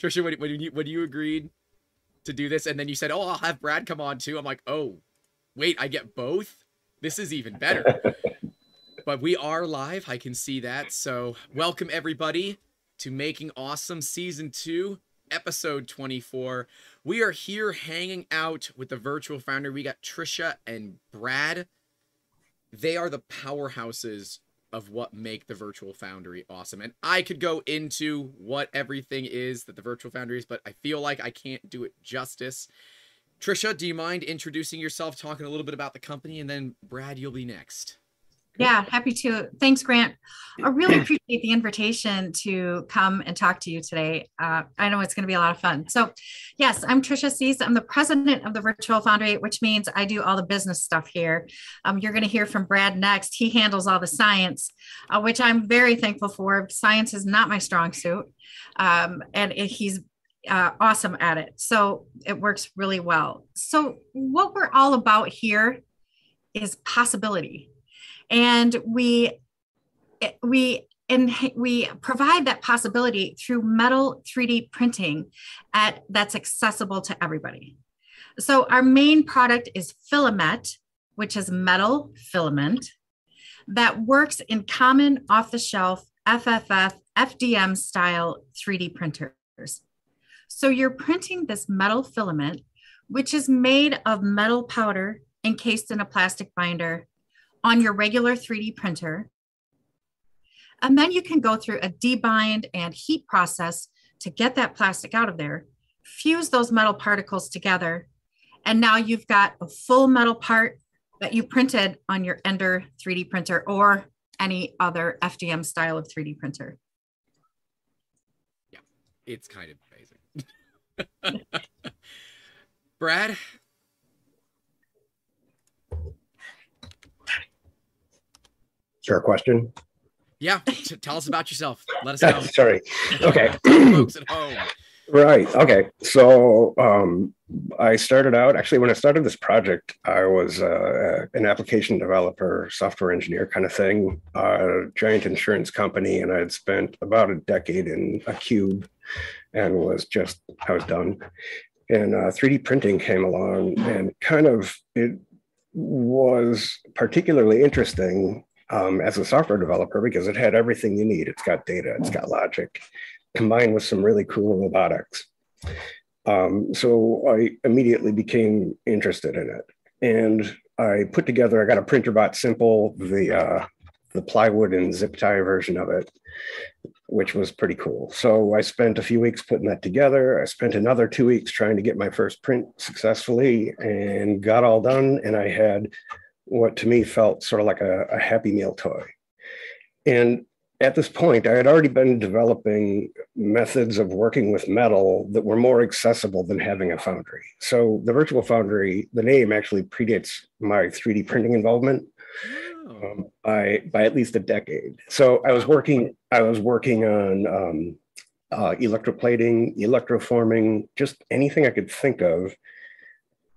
Tricia, when you agreed to do this, and then you said, "Oh, I'll have Brad come on too," I'm like, "Oh, wait, I get both. This is even better." But we are live. I can see that. So welcome everybody to Making Awesome Season 2, Episode 24. We are here hanging out with the Virtual Foundry. We got Tricia and Brad. They are the powerhouses of what make the Virtual Foundry awesome. And I could go into what everything is that the Virtual Foundry is, but I feel like I can't do it justice. Tricia, do you mind introducing yourself, talking a little bit about the company, and then Brad, you'll be next. Yeah, happy to. Thanks, Grant. I really appreciate the invitation to come and talk to you today. I know it's going to be a lot of fun. So yes, I'm Tricia Suess. I'm the president of the Virtual Foundry, which means I do all the business stuff here. You're going to hear from Brad next. He handles all the science, which I'm very thankful for. Science is not my strong suit, and he's awesome at it. So it works really well. So what we're all about here is possibility. And we provide that possibility through metal 3D printing that's accessible to everybody. So our main product is Filamet, which is metal filament that works in common off-the-shelf FFF, FDM style 3D printers. So you're printing this metal filament, which is made of metal powder encased in a plastic binder on your regular 3D printer. And then you can go through a debind and heat process to get that plastic out of there, fuse those metal particles together, and now you've got a full metal part that you printed on your Ender 3D printer or any other FDM style of 3D printer. Yeah, it's kind of amazing. Brad? Sure. Question. Yeah. Tell us about yourself. Let us know. Sorry. Okay. Folks at home. Right. Okay. So I started out, actually, when I started this project, I was an application developer, software engineer kind of thing, a giant insurance company. And I had spent about a decade in a cube and I was done. And 3D printing came along and it was particularly interesting as a software developer, because it had everything you need. It's got data, it's got logic, combined with some really cool robotics. So I immediately became interested in it. And I got a PrintrBot Simple, the plywood and zip tie version of it, which was pretty cool. So I spent a few weeks putting that together. I spent another 2 weeks trying to get my first print successfully and got all done. And I had what to me felt sort of like a Happy Meal toy. And at this point, I had already been developing methods of working with metal that were more accessible than having a foundry. So the Virtual Foundry, the name actually predates my 3D printing involvement by at least a decade. So I was working on electroplating, electroforming, just anything I could think of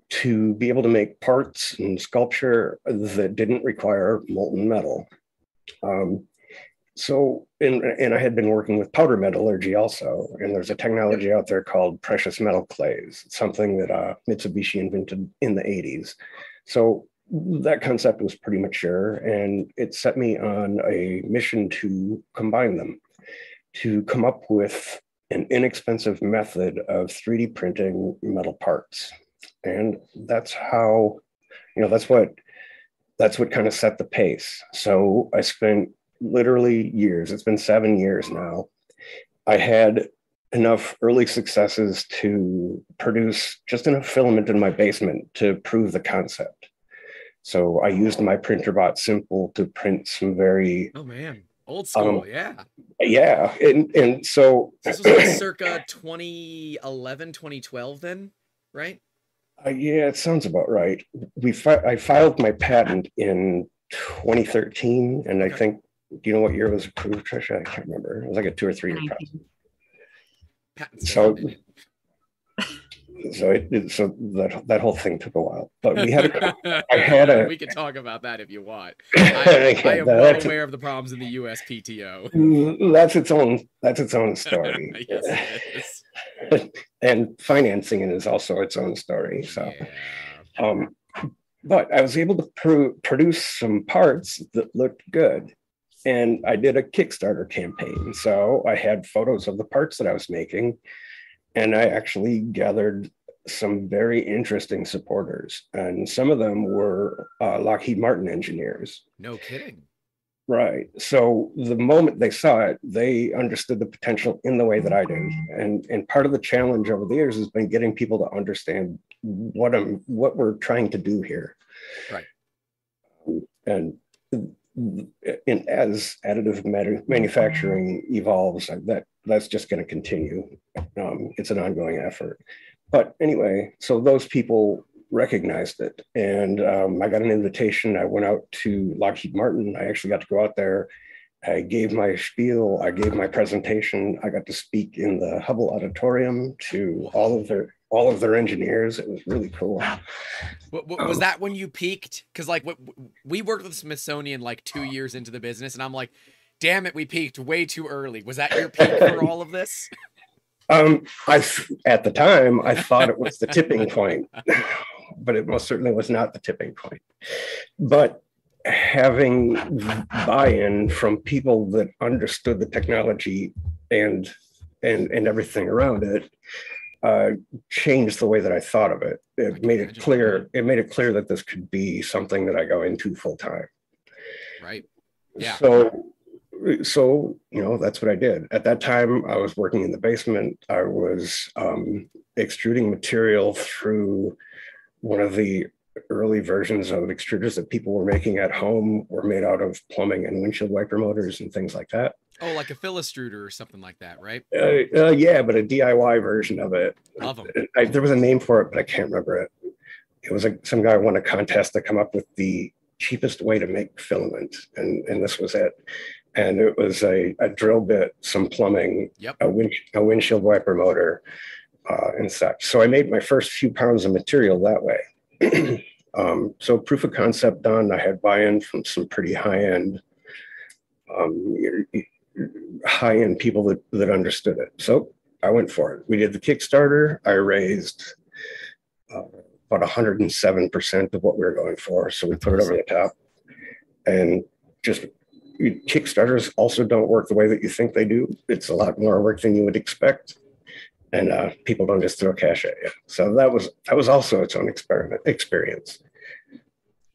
to be able to make parts and sculpture that didn't require molten metal. So I had been working with powder metallurgy also, and there's a technology out there called precious metal clays. It's something that Mitsubishi invented in the 80s. So that concept was pretty mature, and it set me on a mission to combine them, to come up with an inexpensive method of 3D printing metal parts. And that's how, that's what kind of set the pace. So I spent literally years, it's been 7 years now. I had enough early successes to produce just enough filament in my basement to prove the concept. So I used my PrintrBot Simple to print some very... Oh man, old school, yeah. Yeah, and so... This was like circa 2011, 2012 then, right? Yeah, it sounds about right. I filed my patent in 2013, and I think, do you know what year it was approved, Tricia? I can't remember. It was like a 2 or 3 year process. So, So that whole thing took a while, but we had a. We can talk about that if you want. I am well aware of the problems in the USPTO. That's its own story. Yes, it is. And financing is also its own story. So, yeah. But I was able to produce some parts that looked good, and I did a Kickstarter campaign. So I had photos of the parts that I was making. And I actually gathered some very interesting supporters. And some of them were Lockheed Martin engineers. No kidding. Right. So the moment they saw it, they understood the potential in the way that I do. And part of the challenge over the years has been getting people to understand what we're trying to do here. Right. And as additive manufacturing evolves, that's just going to continue. It's an ongoing effort. But anyway, so those people recognized it. And I got an invitation. I went out to Lockheed Martin. I actually got to go out there. I gave my spiel. I gave my presentation. I got to speak in the Hubble Auditorium to all of their engineers. It was really cool. Was that when you peaked? Because like we worked with Smithsonian like 2 years into the business, and I'm like, damn it, we peaked way too early. Was that your peak for all of this? At the time, I thought it was the tipping point, but it most certainly was not the tipping point. But having buy-in from people that understood the technology and everything around it. Changed the way that I thought of it. It made it clear that this could be something that I go into full time. Right. Yeah. So you know, that's what I did. At that time, I was working in the basement. I was extruding material through one of the early versions of extruders that people were making at home were made out of plumbing and windshield wiper motors and things like that. Oh, like a Filistruder or something like that, right? Yeah, but a DIY version of it. Love them. There was a name for it, but I can't remember it. It was like some guy won a contest to come up with the cheapest way to make filament, and this was it. And it was a drill bit, some plumbing, yep. a windshield wiper motor, and such. So I made my first few pounds of material that way. So proof of concept done. I had buy-in from some pretty high-end people that understood it. So I went for it. We did the Kickstarter. I raised about 107% of what we were going for. So we put it over the top. And just Kickstarters also don't work the way that you think they do. It's a lot more work than you would expect. And people don't just throw cash at you. So that was also its own experience.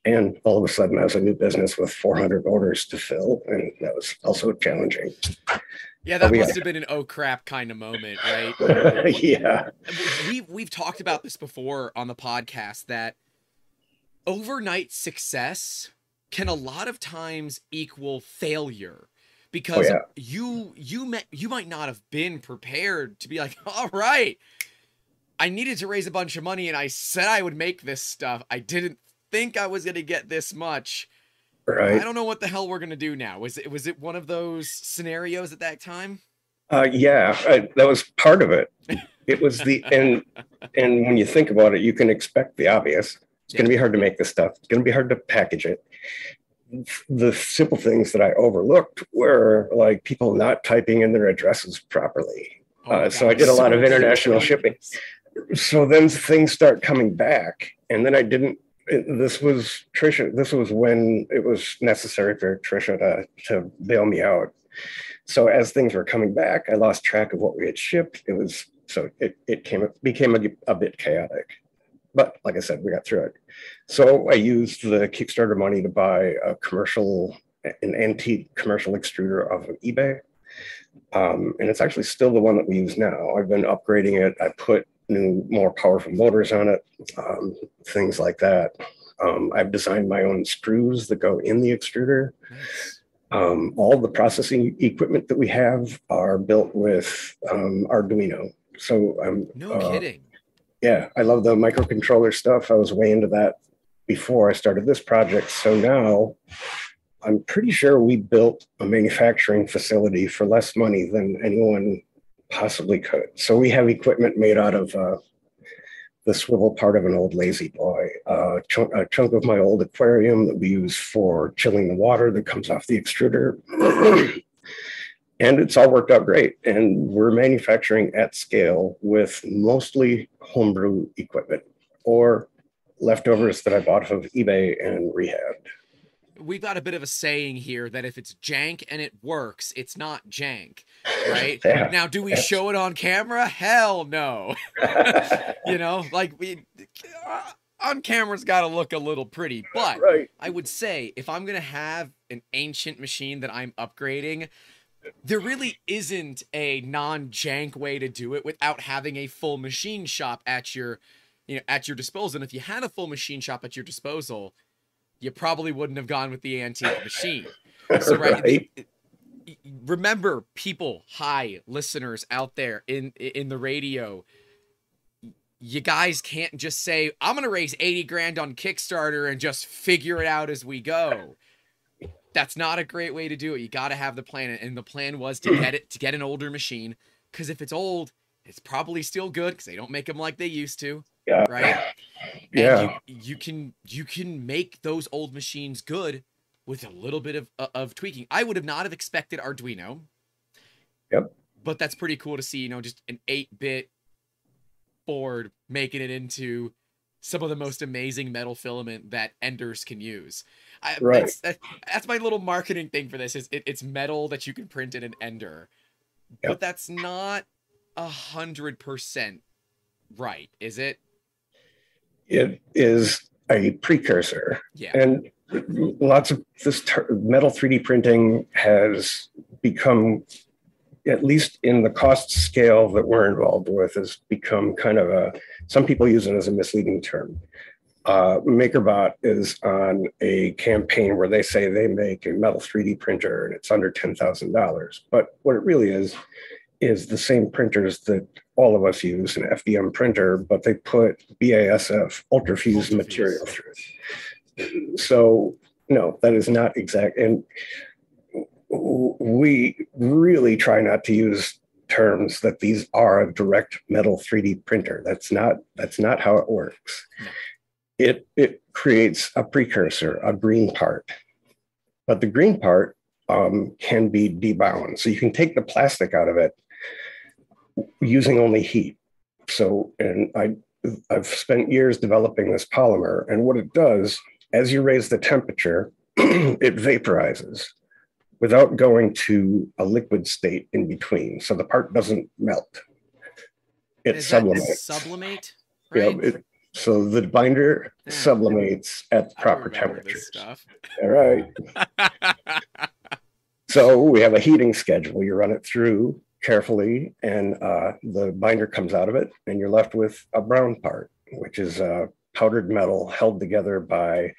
And all of a sudden, I was a new business with 400 orders to fill, and that was also challenging. Yeah, that must have been an oh crap kind of moment, right? Yeah. We've talked about this before on the podcast, that overnight success can a lot of times equal failure, because you might not have been prepared to be like, all right, I needed to raise a bunch of money, and I said I would make this stuff. I didn't think I was going to get this much. Right. I don't know what the hell we're going to do now. Was it one of those scenarios at that time? That was part of it. It was the and when you think about it, you can expect the obvious. It's going to be hard to make this stuff. It's going to be hard to package it. The simple things that I overlooked were like people not typing in their addresses properly. So I did a lot of international shipping. So then things start coming back, and then I didn't. This was Tricia. This was when it was necessary for Tricia to bail me out. So as things were coming back, I lost track of what we had shipped. It became a bit chaotic. But like I said, we got through it. So I used the Kickstarter money to buy an antique commercial extruder off of eBay, and it's actually still the one that we use now. I've been upgrading it. I put more powerful motors on it, things like that. I've designed my own screws that go in the extruder. All the processing equipment that we have are built with Arduino. So I'm no kidding. Yeah, I love the microcontroller stuff. I was way into that before I started this project. So now I'm pretty sure we built a manufacturing facility for less money than anyone possibly could. So we have equipment made out of the swivel part of an old Lazy Boy, a chunk of my old aquarium that we use for chilling the water that comes off the extruder. And it's all worked out great. And we're manufacturing at scale with mostly homebrew equipment or leftovers that I bought off of eBay and rehabbed. We've got a bit of a saying here that if it's jank and it works, it's not jank, right? Yeah. Now, do we show it on camera? Hell no. You know, like on camera's got to look a little pretty, but right. I would say if I'm going to have an ancient machine that I'm upgrading, there really isn't a non-jank way to do it without having a full machine shop at your, you know, at your disposal. And if you had a full machine shop at your disposal, you probably wouldn't have gone with the antique machine. So, right, remember, people, hi, listeners out there in the radio, you guys can't just say, I'm going to raise 80 grand on Kickstarter and just figure it out as we go. That's not a great way to do it. You got to have the plan. And the plan was to get an older machine. Because if it's old, it's probably still good because they don't make them like they used to. Yeah. Right. Yeah. And you can make those old machines good with a little bit of tweaking. I would have not have expected Arduino. Yep. But that's pretty cool to see, you know, just an 8-bit board making it into some of the most amazing metal filament that Enders can use. Right. That's my little marketing thing for this, is it's metal that you can print in an Ender. Yep. But that's not 100% right, is it? It is a precursor. Yeah. And lots of this metal 3D printing has become, at least in the cost scale that we're involved with, has become kind of a, some people use it as a misleading term. MakerBot is on a campaign where they say they make a metal 3D printer and it's under $10,000. But what it really is the same printers that all of us use, an FDM printer, but they put BASF Ultrafuse material through. So no, that is not exact. And we really try not to use terms that these are a direct metal 3D printer. That's not how it works. It creates a precursor, a green part, but the green part can be debound. So you can take the plastic out of it using only heat. So, and I've spent years developing this polymer, and what it does, as you raise the temperature, it vaporizes without going to a liquid state in between. So the part doesn't melt. It sublimates. Sublimate, right? Yeah, so the binder sublimates at the proper temperatures. All right. So we have a heating schedule. You run it through carefully, and the binder comes out of it, and you're left with a brown part, which is powdered metal held together by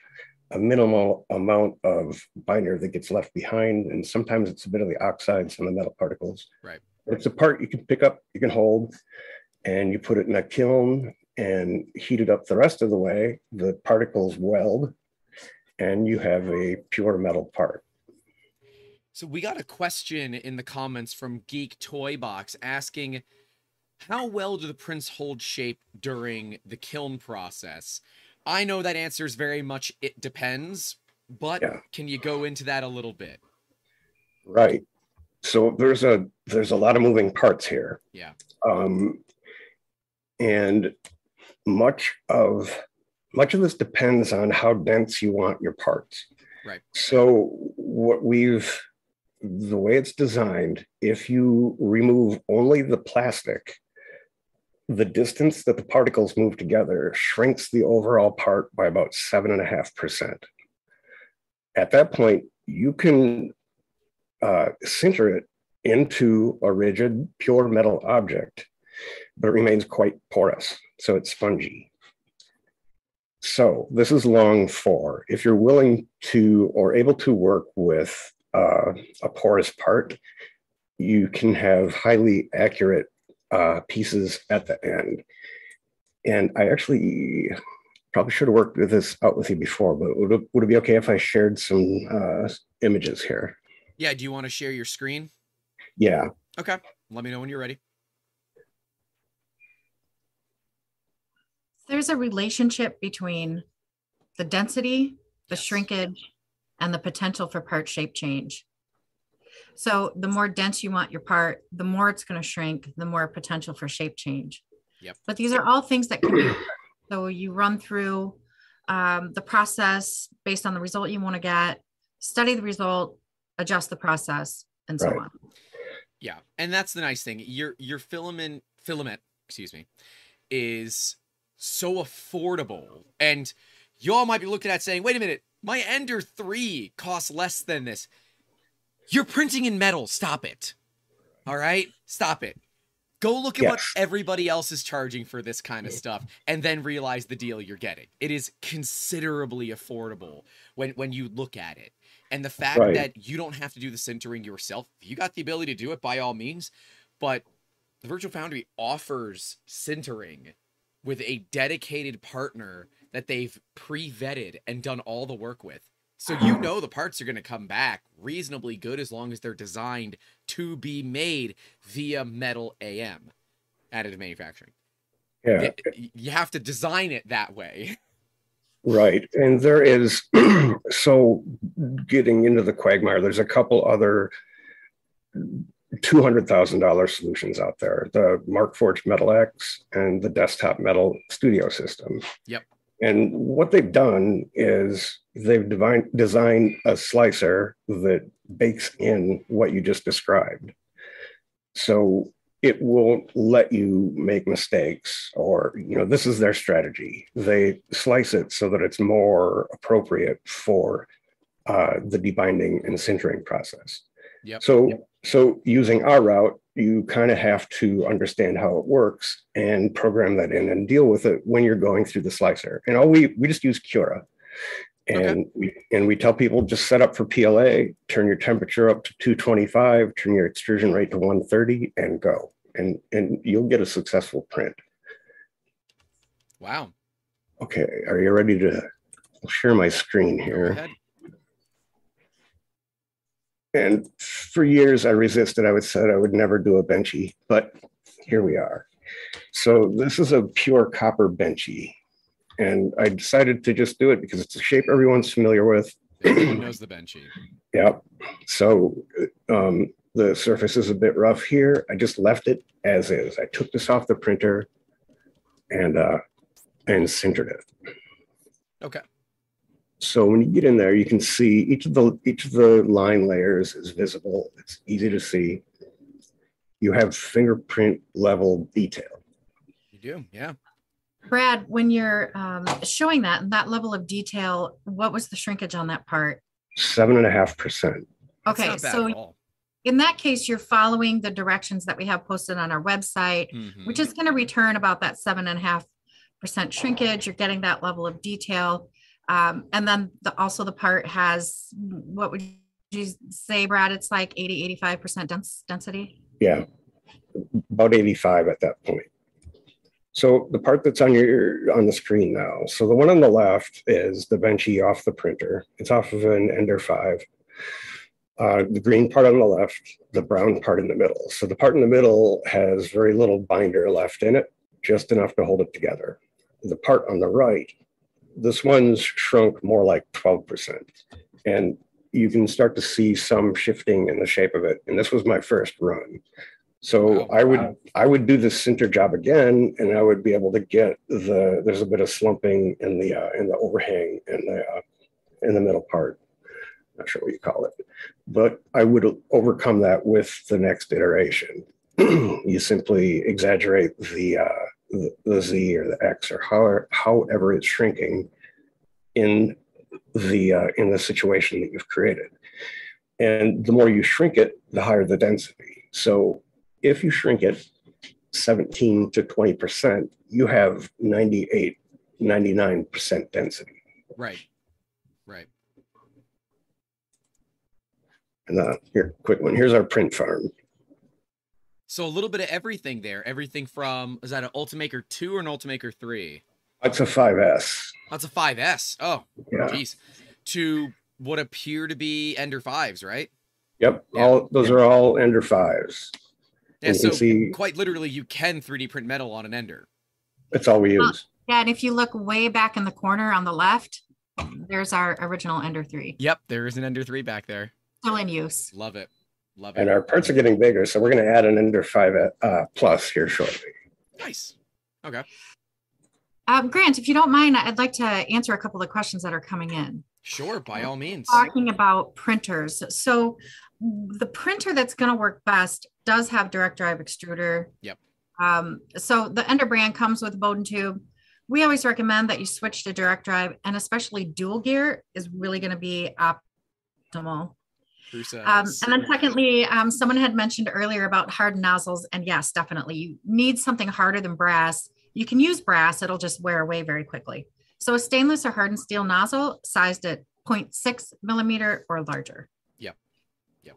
a minimal amount of binder that gets left behind, and sometimes it's a bit of the oxides and the metal particles. Right. It's a part you can pick up, you can hold, and you put it in a kiln and heat it up the rest of the way. The particles weld, and you have a pure metal part. So we got a question in the comments from Geek Toy Box asking, how well do the prints hold shape during the kiln process? I know that answer is very much it depends, but yeah. Can you go into that a little bit? Right. So there's a lot of moving parts here. Yeah. And much of this depends on how dense you want your parts. Right. So what we've the way it's designed, if you remove only the plastic, the distance that the particles move together shrinks the overall part by about 7.5%. At that point, you can sinter it into a rigid, pure metal object, but it remains quite porous, so it's spongy. So this is long for, if you're willing to or able to work with a porous part, you can have highly accurate pieces at the end. And I actually probably should have worked with this out with you before, but would it be okay if I shared some images here? Yeah, do you want to share your screen? Yeah. Okay, let me know when you're ready. is a relationship between the density, the shrinkage, and the potential for part shape change. So the more dense you want your part, the more it's going to shrink, the more potential for shape change. Yep. But these are all things that can be. So you run through the process based on the result you want to get, study the result, adjust the process, and so on. Yeah. And that's the nice thing. Your filament, excuse me, is so affordable. And y'all might be looking at saying, wait a minute, my Ender 3 costs less than this. You're printing in metal. Stop it. All right. Stop it. Go look at what everybody else is charging for this kind of stuff and then realize the deal you're getting. It is considerably affordable when you look at it. And the fact that you don't have to do the sintering yourself, you got the ability to do it by all means, but the Virtual Foundry offers sintering with a dedicated partner that they've pre-vetted and done all the work with. So you know the parts are going to come back reasonably good as long as they're designed to be made via metal AM, additive manufacturing. Yeah, you have to design it that way. Right, and there is, so getting into the quagmire, there's a couple other $200,000 solutions out there, the Markforged Metal X and the Desktop Metal Studio System. Yep. And what they've done is they've designed a slicer that bakes in what you just described. So it won't let you make mistakes or, you know, this is their strategy. They slice it so that it's more appropriate for the debinding and sintering process. Yep. So using our route, you kind of have to understand how it works and program that in and deal with it when you're going through the slicer. And we just use Cura. And we tell people just set up for PLA, turn your temperature up to 225, turn your extrusion rate to 130 and go. And you'll get a successful print. Wow. Okay, are you ready to share my screen here? Go ahead. And for years I resisted. I said I would never do a benchy, but here we are. So this is a pure copper benchy. And I decided to just do it because it's a shape everyone's familiar with. Everyone knows the benchy. Yep. So the surface is a bit rough here. I just left it as is. I took this off the printer and sintered it. Okay. So when you get in there, you can see each of the line layers is visible. It's easy to see. You have fingerprint level detail. You do, yeah. Brad, when you're showing that and that level of detail, what was the shrinkage on that part? 7.5%. Okay, so in that case, you're following the directions that we have posted on our website, which is going to return about that 7.5% shrinkage. You're getting that level of detail. And then also the part has, what would you say, Brad? It's like 80, 85% density? Yeah, about 85 at that point. So the part that's on the screen now. So the one on the left is the benchy off the printer. It's off of an Ender 5. The green part on the left, the brown part in the middle. So the part in the middle has very little binder left in it, just enough to hold it together. The part on the right, this one's shrunk more like 12%. And you can start to see some shifting in the shape of it. And this was my first run. So I would do this sinter job again, and I would be able to get there's a bit of slumping in the overhang in the middle part. Not sure what you call it, but I would overcome that with the next iteration. You simply exaggerate the Z or the X or however it's shrinking in the situation that you've created. And the more you shrink it, the higher the density. So if you shrink it 17 to 20%, you have 98, 99% density. Right, right. And here, quick one. Here's our print farm. So a little bit of everything there. Everything from, is that an Ultimaker 2 or an Ultimaker 3? That's a 5S. That's a 5S. Oh, geez. To what appear to be Ender 5s, right? Yep. Yeah. Those are all Ender 5s. Yeah, so quite literally, you can 3D print metal on an Ender. That's all we use. Yeah, and if you look way back in the corner on the left, there's our original Ender 3. Yep, there is an Ender 3 back there. Still in use. Love it. Love it. And our parts are getting bigger, so we're going to add an Ender 5 Plus here shortly. Nice. Okay. Grant, if you don't mind, I'd like to answer a couple of questions that are coming in. Sure, by all means. Talking about printers. So the printer that's going to work best does have direct drive extruder. Yep. So the Ender brand comes with a Bowden tube. We always recommend that you switch to direct drive, and especially dual gear is really going to be optimal. And then secondly, someone had mentioned earlier about hardened nozzles, and yes, definitely. You need something harder than brass. You can use brass, it'll just wear away very quickly. So a stainless or hardened steel nozzle sized at 0.6 millimeter or larger. Yep, yep.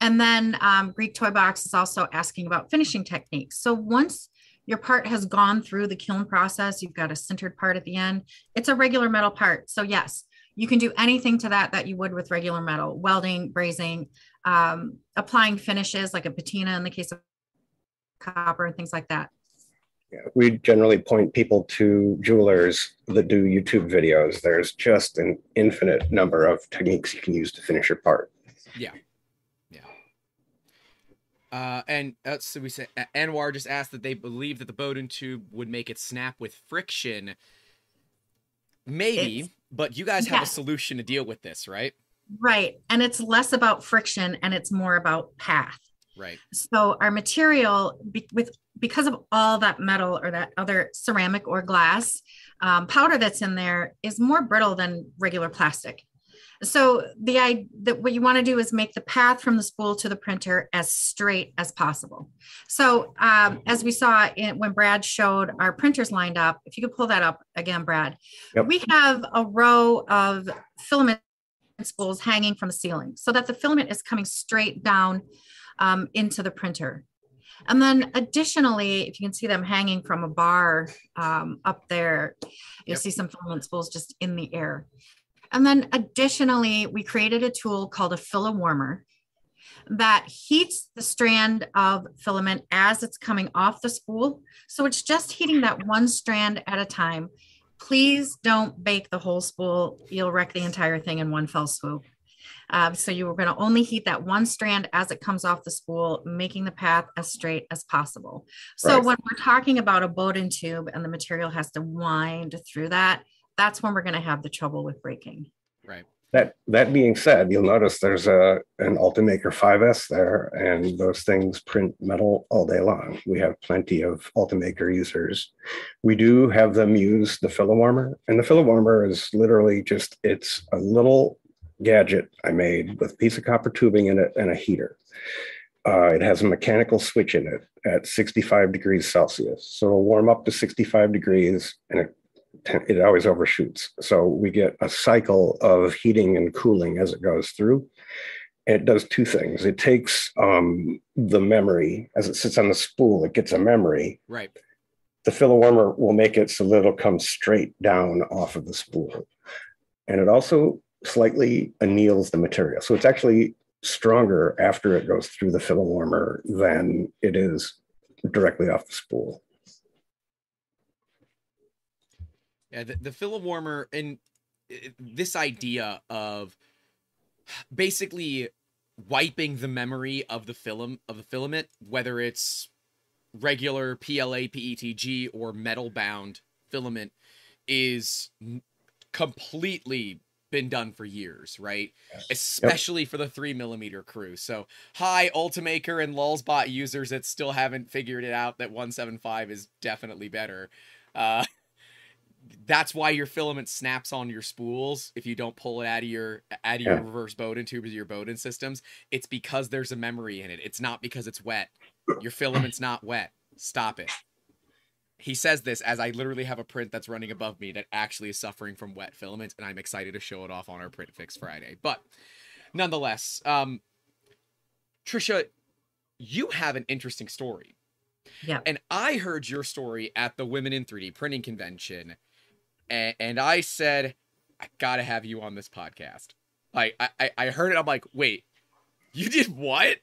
And then Geek Toy Box is also asking about finishing techniques. So once your part has gone through the kiln process, you've got a sintered part at the end, it's a regular metal part. So yes, you can do anything to that that you would with regular metal, welding, brazing, applying finishes like a patina in the case of copper and things like that. We generally point people to jewelers that do YouTube videos. There's just an infinite number of techniques you can use to finish your part. Yeah. Yeah. And so we said, Anwar just asked that they believe that the Bowden tube would make it snap with friction. Maybe, but you guys have a solution to deal with this, right? Right. And it's less about friction and it's more about path. Right. So our material, because of all that metal or that other ceramic or glass powder that's in there, is more brittle than regular plastic. So the idea that what you want to do is make the path from the spool to the printer as straight as possible. So as we saw when Brad showed our printers lined up, if you could pull that up again, Brad, we have a row of filament spools hanging from the ceiling so that the filament is coming straight down into the printer. And then additionally, if you can see them hanging from a bar up there, you'll see some filament spools just in the air. And then additionally, we created a tool called a filiwarmer that heats the strand of filament as it's coming off the spool. So it's just heating that one strand at a time. Please don't bake the whole spool. You'll wreck the entire thing in one fell swoop. So you were going to only heat that one strand as it comes off the spool, making the path as straight as possible. So when we're talking about a Bowden tube and the material has to wind through that, that's when we're going to have the trouble with breaking. Right. That being said, you'll notice there's an Ultimaker 5S there, and those things print metal all day long. We have plenty of Ultimaker users. We do have them use the filiwarmer, and the filiwarmer is literally just, it's a little gadget I made with a piece of copper tubing in it and a heater. It has a mechanical switch in it at 65 degrees Celsius. So it'll warm up to 65 degrees and it always overshoots. So we get a cycle of heating and cooling as it goes through. And it does two things. It takes the memory, as it sits on the spool, it gets a memory. Right. The filiwarmer will make it so that it'll come straight down off of the spool. And it also slightly anneals the material. So it's actually stronger after it goes through the filiwarmer than it is directly off the spool. Yeah, the filiwarmer and this idea of basically wiping the memory of the filament, whether it's regular PLA, PETG, or metal-bound filament, is completely been done for years, right? Yes. Especially for the 3mm crew. So hi, Ultimaker and Lulzbot users that still haven't figured it out that 175 is definitely better. That's why your filament snaps on your spools if you don't pull it out of your reverse Bowden tubes or your Bowden systems. It's because there's a memory in it. It's not because it's wet. Your filament's not wet. Stop it. He says this as I literally have a print that's running above me that actually is suffering from wet filament, and I'm excited to show it off on our Print Fix Friday. But nonetheless, Tricia, you have an interesting story. Yeah. And I heard your story at the Women in 3D Printing Convention, and I said, I gotta have you on this podcast. I heard it. I'm like, wait, you did what?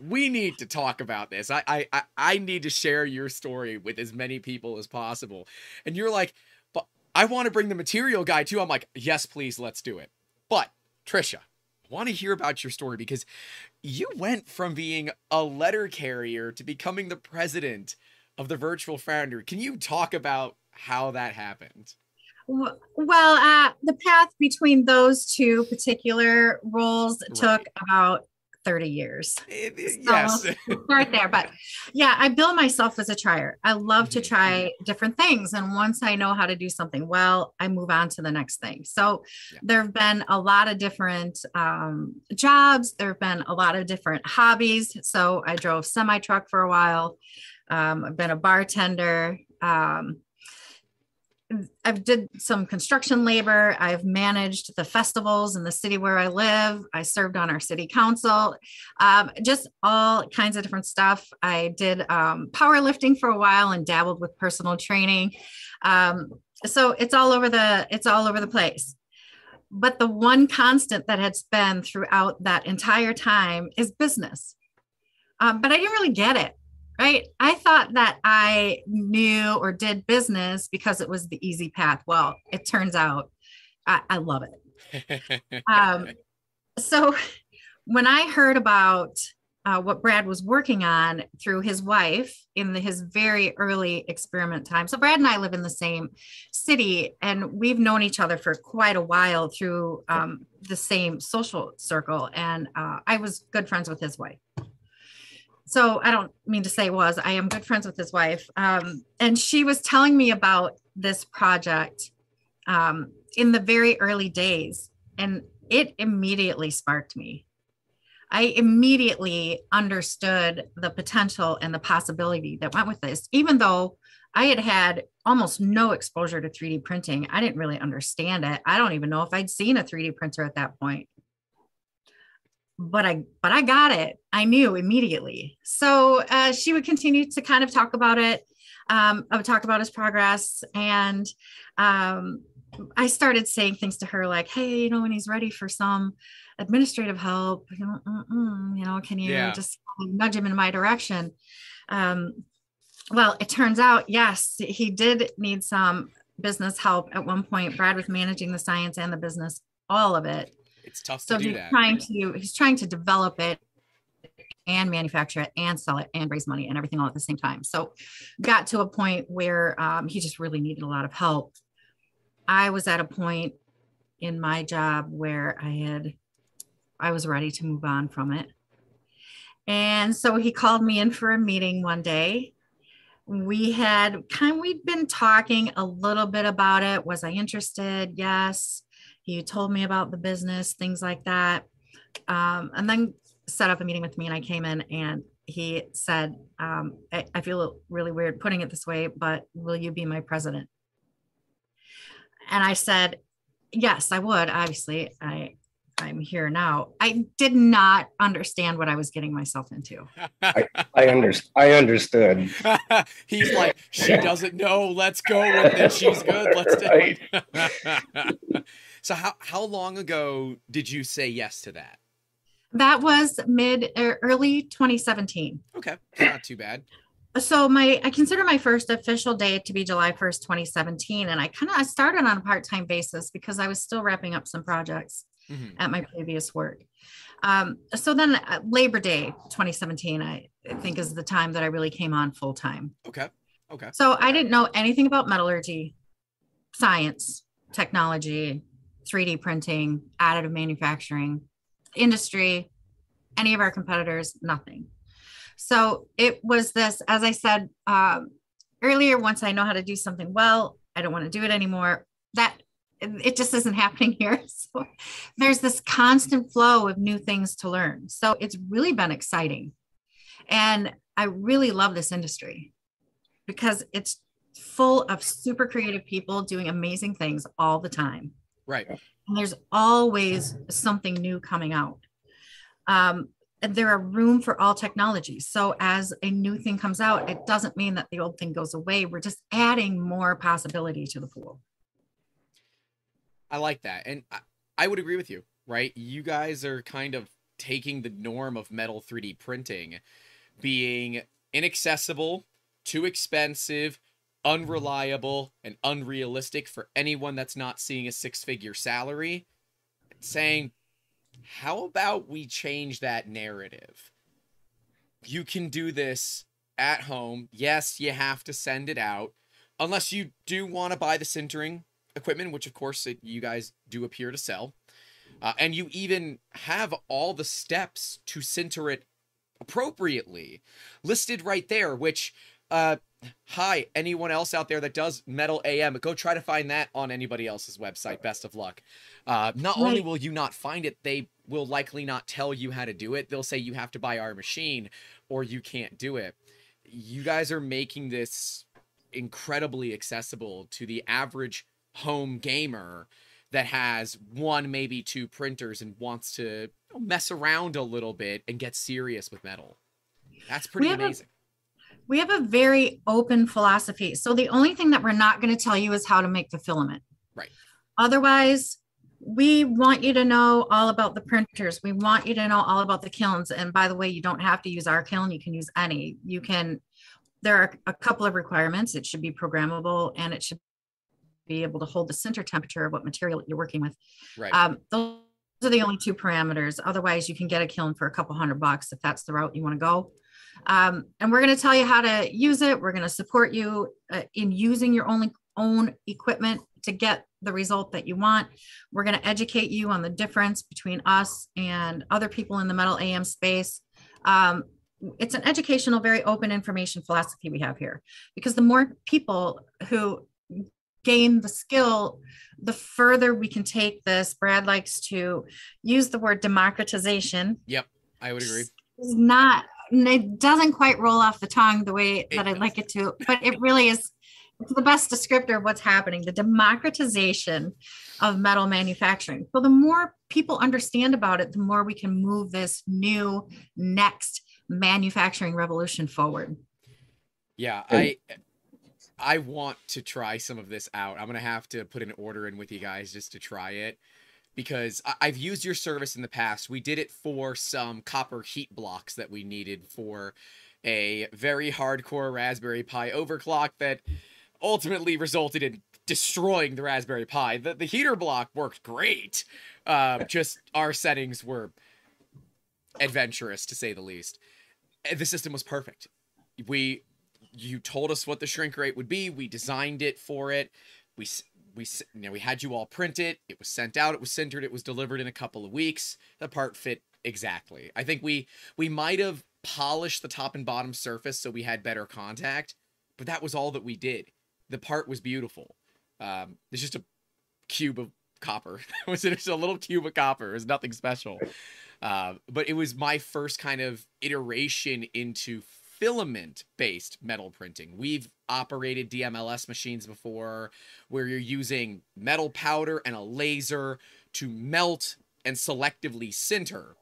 we need to talk about this. I need to share your story with as many people as possible. And you're like, but I want to bring the material guy too. I'm like, yes, please, let's do it. But Tricia, I want to hear about your story, because you went from being a letter carrier to becoming the president of the Virtual Foundry. Can you talk about how that happened? Well, the path between those two particular roles took about 30 years. Yes. Start there. But yeah, I bill myself as a trier. I love to try different things. And once I know how to do something well, I move on to the next thing. So there have been a lot of different jobs. There have been a lot of different hobbies. So I drove semi-truck for a while. I've been a bartender. I've did some construction labor. I've managed the festivals in the city where I live. I served on our city council, just all kinds of different stuff. I did powerlifting for a while and dabbled with personal training. So it's all over the place. But the one constant that has been throughout that entire time is business. But I didn't really get it. Right. I thought that I knew or did business because it was the easy path. Well, it turns out I love it. So when I heard about what Brad was working on through his wife in his very early experiment time. So Brad and I live in the same city, and we've known each other for quite a while through the same social circle. And I was good friends with his wife. So I don't mean to say was, I am good friends with his wife. And she was telling me about this project in the very early days. And it immediately sparked me. I immediately understood the potential and the possibility that went with this, even though I had had almost no exposure to 3D printing. I didn't really understand it. I don't even know if I'd seen a 3D printer at that point. But I got it. I knew immediately. So she would continue to kind of talk about it. I would talk about his progress. And I started saying things to her like, hey, you know, when he's ready for some administrative help, you know, can you just nudge him in my direction? Well, it turns out, yes, he did need some business help at one point. Brad was managing the science and the business, all of it. It's tough to do that. He's trying to develop it and manufacture it and sell it and raise money and everything all at the same time. So got to a point where he just really needed a lot of help. I was at a point in my job where I was ready to move on from it. And so he called me in for a meeting one day. We'd been talking a little bit about it. Was I interested? Yes. He told me about the business, things like that, and then set up a meeting with me. And I came in and he said, I feel really weird putting it this way, but will you be my president? And I said, yes, I would. Obviously, I'm here now. I did not understand what I was getting myself into. I understood. He's like, she doesn't know. Let's go with it. She's good. Let's do it. So how long ago did you say yes to that? That was early 2017. Okay. Not too bad. So I consider my first official day to be July 1st, 2017. And I started on a part-time basis because I was still wrapping up some projects at my previous work. So then Labor Day 2017, I think, is the time that I really came on full time. Okay. So I didn't know anything about metallurgy, science, technology, 3D printing, additive manufacturing, industry, any of our competitors, nothing. So it was this, as I said earlier, once I know how to do something well, I don't want to do it anymore. It just isn't happening here. So there's this constant flow of new things to learn. So it's really been exciting. And I really love this industry because it's full of super creative people doing amazing things all the time. Right. And there's always something new coming out. And there are room for all technologies. So as a new thing comes out, it doesn't mean that the old thing goes away. We're just adding more possibility to the pool. I like that. And I would agree with you, right? You guys are kind of taking the norm of metal 3D printing, being inaccessible, too expensive, unreliable, and unrealistic for anyone that's not seeing a six-figure salary, saying, how about we change that narrative? You can do this at home. Yes, you have to send it out, unless you do want to buy the sintering equipment, which, of course, you guys do appear to sell. And you even have all the steps to sinter it appropriately listed right there, which... hi, anyone else out there that does metal AM, go try to find that on anybody else's website. Best of luck. Not only will you not find it, they will likely not tell you how to do it. They'll say you have to buy our machine or you can't do it. You guys are making this incredibly accessible to the average home gamer that has one, maybe two printers and wants to mess around a little bit and get serious with metal. That's pretty amazing. We have a very open philosophy. So the only thing that we're not going to tell you is how to make the filament. Right. Otherwise, we want you to know all about the printers. We want you to know all about the kilns. And by the way, you don't have to use our kiln. You can use any. You can, there are a couple of requirements. It should be programmable and it should be able to hold the sinter temperature of what material you're working with. Right. Those are the only two parameters. Otherwise, you can get a kiln for a couple $100 if that's the route you want to go. And we're going to tell you how to use it. We're going to support you in using your own equipment to get the result that you want. We're going to educate you on the difference between us and other people in the metal AM space. It's an educational, very open information philosophy we have here, because the more people who gain the skill, the further we can take this. Brad likes to use the word democratization. Yep, I would agree. It's not... It doesn't quite roll off the tongue the way that I'd like it to, but it really is the best descriptor of what's happening, the democratization of metal manufacturing. So the more people understand about it, the more we can move this new next manufacturing revolution forward. Yeah, I want to try some of this out. I'm going to have to put an order in with you guys just to try it, because I've used your service in the past. We did it for some copper heat blocks that we needed for a very hardcore Raspberry Pi overclock that ultimately resulted in destroying the Raspberry Pi. The heater block worked great. Just our settings were adventurous, to say the least. The system was perfect. You told us what the shrink rate would be. We designed it for it. We had you all print it. It was sent out. It was sintered. It was delivered in a couple of weeks. The part fit exactly. I think we might have polished the top and bottom surface so we had better contact, but that was all that we did. The part was beautiful. It's just a cube of copper. It was just a little cube of copper. It was nothing special. But it was my first kind of iteration into filament-based metal printing. We've operated DMLS machines before, where you're using metal powder and a laser to melt and selectively sinter.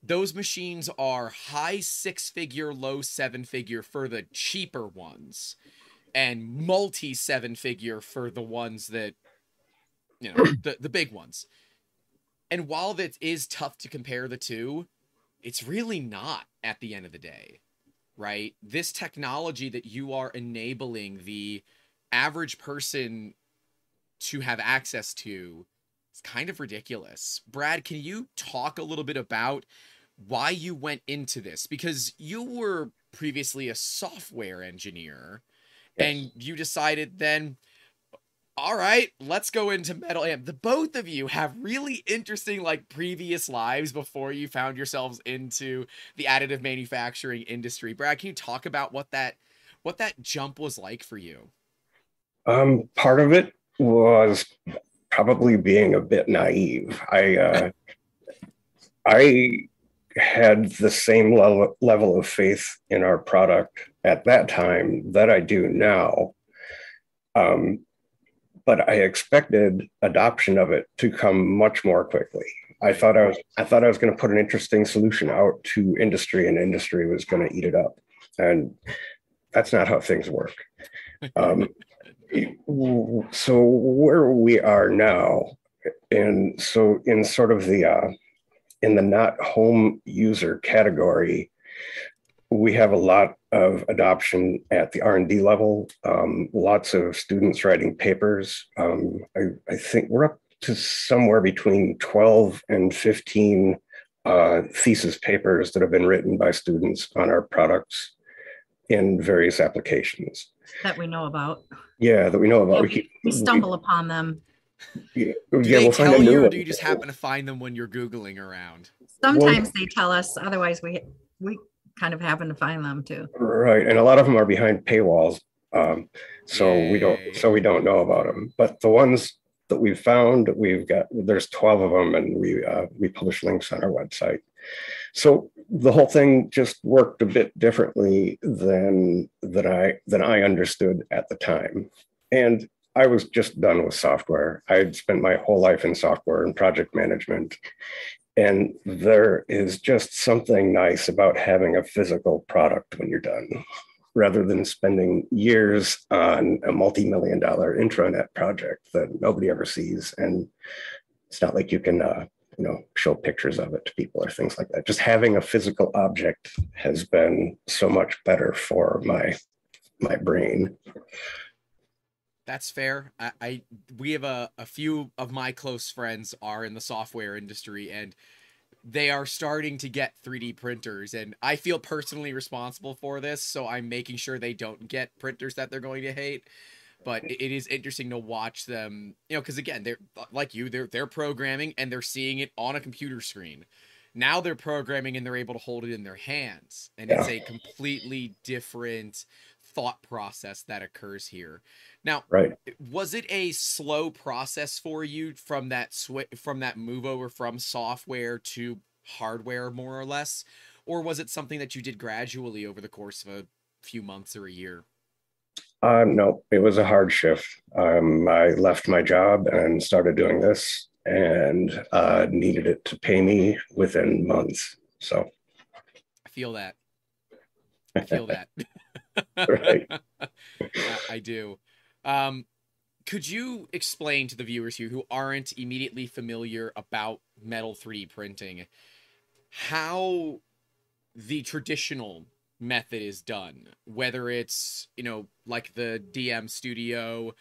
Those machines are high six-figure, low seven-figure for the cheaper ones, and multi-seven-figure for the ones that, you know, the big ones. And while that is tough to compare the two, it's really not at the end of the day. Right? This technology that you are enabling the average person to have access to is kind of ridiculous. Brad, can you talk a little bit about why you went into this? Because you were previously a software engineer. Yes. And you decided then, all right, let's go into metal AM. The both of you have really interesting, like, previous lives before you found yourselves into the additive manufacturing industry. Brad, can you talk about what that jump was like for you? Part of it was probably being a bit naive. I had the same level of faith in our product at that time that I do now. But I expected adoption of it to come much more quickly. I thought I was going to put an interesting solution out to industry, and industry was going to eat it up. And that's not how things work. So where we are now, and so in sort of the in the not home user category, we have a lot of adoption at the R&D level. Lots of students writing papers. I think we're up to somewhere between 12 and 15 thesis papers that have been written by students on our products in various applications. That we know about. Yeah, that we know about. Yeah, we stumble upon them. Yeah, do they tell you, or do you just happen to find them when you're Googling around? Sometimes they tell us, otherwise we kind of happen to find them too. Right, and a lot of them are behind paywalls, so we don't know about them. But the ones that we've found, we've got, there's 12 of them, and we publish links on our website. So the whole thing just worked a bit differently than I understood at the time, and I was just done with software. I'd spent my whole life in software and project management. And there is just something nice about having a physical product when you're done, rather than spending years on a multi-million-dollar intranet project that nobody ever sees. And it's not like you can show pictures of it to people or things like that. Just having a physical object has been so much better for my brain. That's fair. We have a few of my close friends are in the software industry, and they are starting to get 3D printers, and I feel personally responsible for this, so I'm making sure they don't get printers that they're going to hate. But it is interesting to watch them, because again, they're like you, they're programming and they're seeing it on a computer screen. Now they're programming and they're able to hold it in their hands, and it's a completely different thought process that occurs here. Now, right. Was it a slow process for you from that move over from software to hardware, more or less, or was it something that you did gradually over the course of a few months or a year? No, it was a hard shift. I left my job and started doing this, and needed it to pay me within months. So I feel that. I feel that. Right. I do. Could you explain to the viewers here who aren't immediately familiar about metal 3D printing how the traditional method is done, whether it's, like the DM Studio,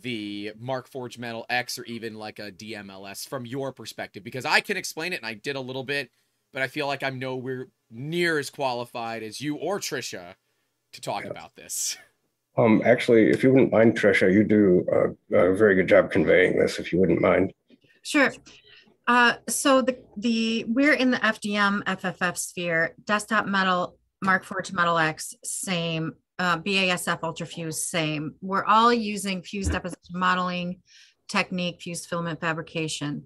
the Markforged Metal X, or even like a DMLS from your perspective? Because I can explain it, and I did a little bit, but I feel like I'm nowhere near as qualified as you or Tricia to talk about this. Actually, if you wouldn't mind, Tricia, you do a very good job conveying this, if you wouldn't mind. Sure. So we're in the FDM FFF sphere. Desktop Metal, Markforged Metal X, same. BASF Ultrafuse, same. We're all using fuse deposition modeling technique, fused filament fabrication.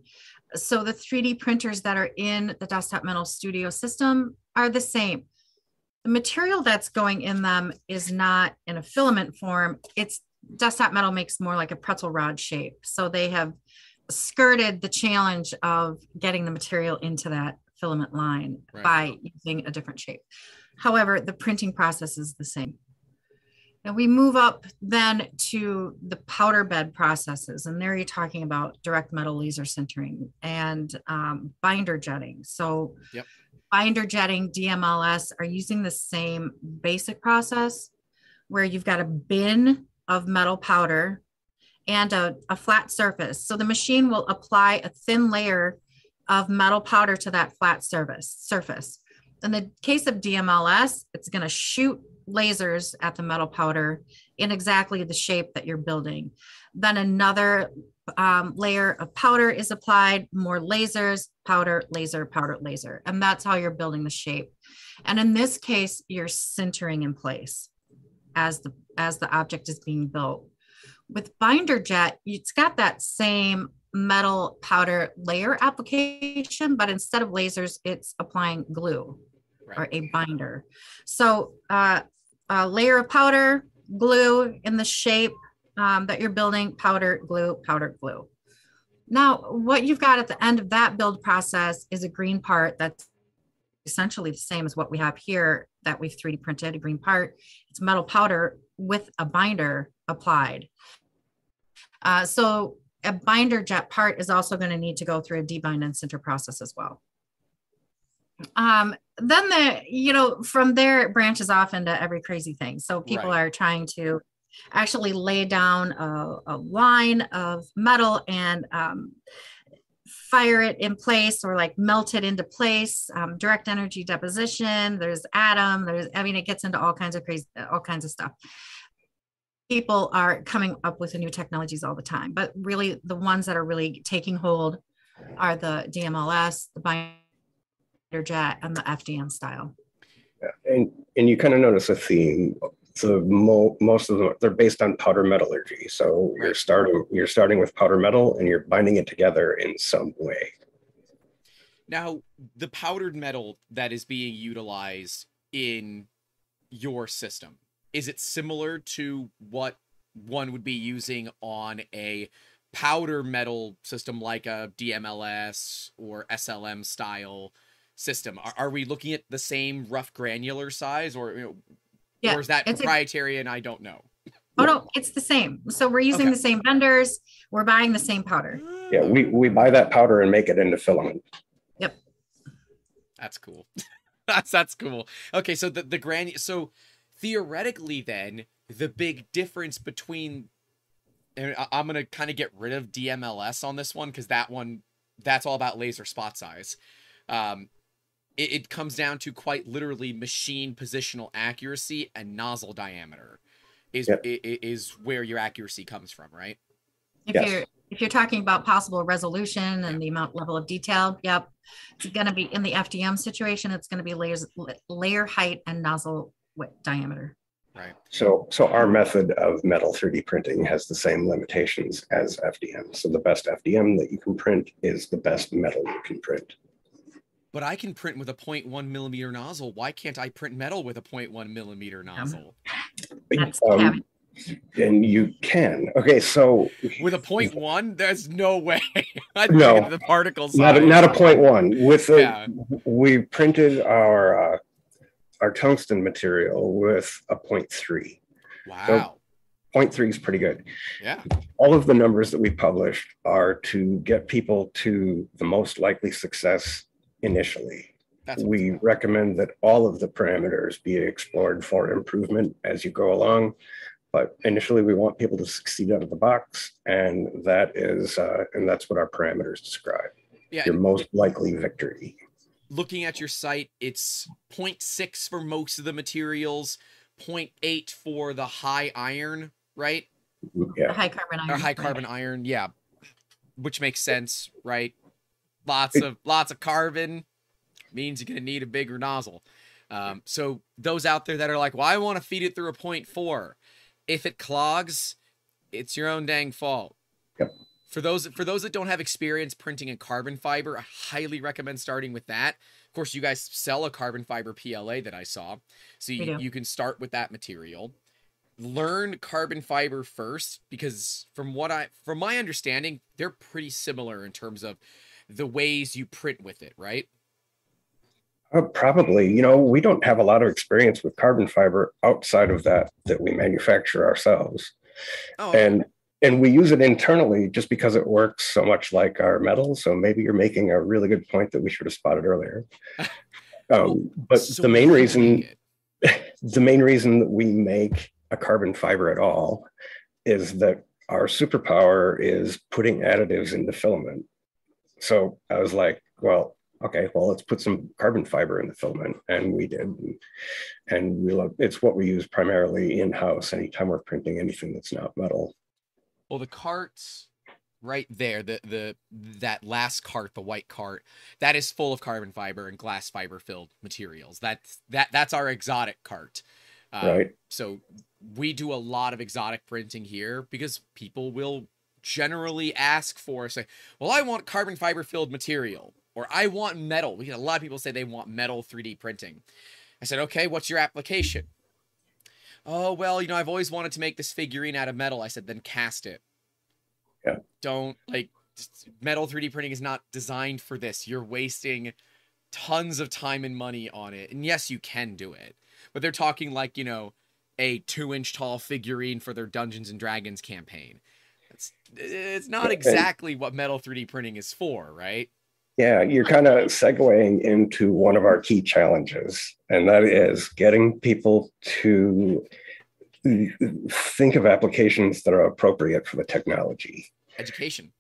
So the 3D printers that are in the Desktop Metal Studio System are the same. The material that's going in them is not in a filament form. It's Desktop Metal makes more like a pretzel rod shape. So they have skirted the challenge of getting the material into that filament line by using a different shape. However, the printing process is the same. And we move up then to the powder bed processes. And there you're talking about direct metal laser sintering and binder jetting. So binder jetting, DMLS are using the same basic process where you've got a bin of metal powder and a flat surface. So the machine will apply a thin layer of metal powder to that flat surface. In the case of DMLS, it's going to shoot lasers at the metal powder in exactly the shape that you're building. Then another layer of powder is applied, more lasers, powder, laser. And that's how you're building the shape. And in this case, you're sintering in place as the object is being built. With binder jet, it's got that same metal powder layer application, but instead of lasers, it's applying glue. Or a binder. So a layer of powder, glue in the shape that you're building, powder, glue, powder, glue. Now, what you've got at the end of that build process is a green part that's essentially the same as what we have here that we've 3D printed, a green part. It's metal powder with a binder applied. So a binder jet part is also going to need to go through a debind and sinter process as well. Then the, you know, from there it branches off into every crazy thing. So people are trying to actually lay down a line of metal and fire it in place, or like melt it into place, direct energy deposition. There's atom, there's, I mean, it gets into all kinds of crazy, all kinds of stuff. People are coming up with the new technologies all the time, but really the ones that are really taking hold are the DMLS, the binder jet, and the FDM style. Yeah. And you kind of notice a theme. So most of them, they're based on powder metallurgy. So you're starting with powder metal and you're binding it together in some way. Now, the powdered metal that is being utilized in your system, is it similar to what one would be using on a powder metal system like a DMLS or SLM style system? Are we looking at the same rough granular size, or, you know, yeah, or is that proprietary and I don't know? Oh, no, it's the same. So we're using the same vendors. We're buying the same powder. Yeah, we buy that powder and make it into filament. Yep. That's cool. that's cool. Okay, so the granular, so theoretically then, the big difference between, and I'm going to kind of get rid of DMLS on this one, because that one, that's all about laser spot size. It comes down to quite literally machine positional accuracy, and nozzle diameter is where your accuracy comes from, right? If you're talking about possible resolution and the amount level of detail, it's going to be, in the FDM situation, it's going to be layer height and nozzle width diameter. Right. So our method of metal 3D printing has the same limitations as FDM. So the best FDM that you can print is the best metal you can print. But I can print with a 0.1 millimeter nozzle. Why can't I print metal with a 0.1 millimeter nozzle? And you can. Okay, so with a 0.1, there's no way. No, the particle size. Not a 0.1. With a, we printed our tungsten material with a 0.3. Wow. So 0.3 is pretty good. Yeah. All of the numbers that we published are to get people to the most likely success. Initially, we recommend that all of the parameters be explored for improvement as you go along, but initially we want people to succeed out of the box, and that is, and that's what our parameters describe. Yeah. Your most likely victory. Looking at your site, it's 0.6 for most of the materials, 0.8 for the high iron, right? Yeah. High carbon iron. Or high carbon iron, yeah, which makes sense, right? Lots of carbon means you're going to need a bigger nozzle. So those out there that are like, well, I want to feed it through a 0.4. If it clogs, it's your own dang fault. Yep. For those that don't have experience printing in carbon fiber, I highly recommend starting with that. Of course, you guys sell a carbon fiber PLA that I saw. So you can start with that material. Learn carbon fiber first, because from my understanding, they're pretty similar in terms of the ways you print with it, right? Probably. You know, we don't have a lot of experience with carbon fiber outside of that we manufacture ourselves. Oh, okay. And we use it internally just because it works so much like our metal. So maybe you're making a really good point that we should have spotted earlier. But so the main reason that we make a carbon fiber at all is that our superpower is putting additives into filament. So I was like, well, let's put some carbon fiber in the filament. And we did. And we love, it's what we use primarily in-house anytime we're printing anything that's not metal. Well, the carts right there, that last cart, the white cart, that is full of carbon fiber and glass fiber filled materials. That's our exotic cart. Right. So we do a lot of exotic printing here because people will generally ask for, say, well, I want carbon fiber filled material, or I want metal. We get a lot of people say they want metal 3D printing. I said, okay, what's your application? Oh, well, you know, I've always wanted to make this figurine out of metal. I said, then cast it. Yeah. Don't, like, metal 3D printing is not designed for this. You're wasting tons of time and money on it. And yes, you can do it, but they're talking like, you know, a 2-inch tall figurine for their Dungeons and Dragons campaign. It's not exactly what metal 3D printing is for, right? Yeah, you're kind of segueing into one of our key challenges, and that is getting people to think of applications that are appropriate for the technology. Education.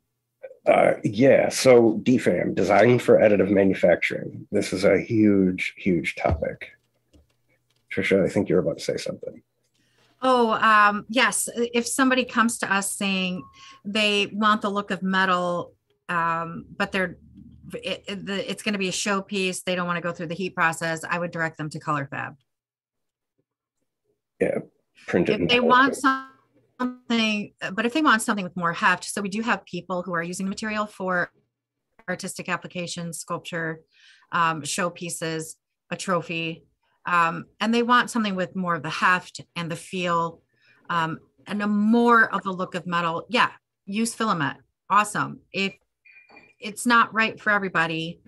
Yeah, so DFAM, Design for Additive Manufacturing. This is a huge, huge topic. Tricia, I think you're about to say something. Oh, yes. If somebody comes to us saying they want the look of metal, but it's going to be a showpiece, they don't want to go through the heat process, I would direct them to ColorFab. Yeah, printed. If they want something, but if they want something with more heft, so we do have people who are using material for artistic applications, sculpture, showpieces, a trophy. And they want something with more of the heft and the feel and a more of the look of metal. Yeah, use Filamet. Awesome. If it's not right for everybody,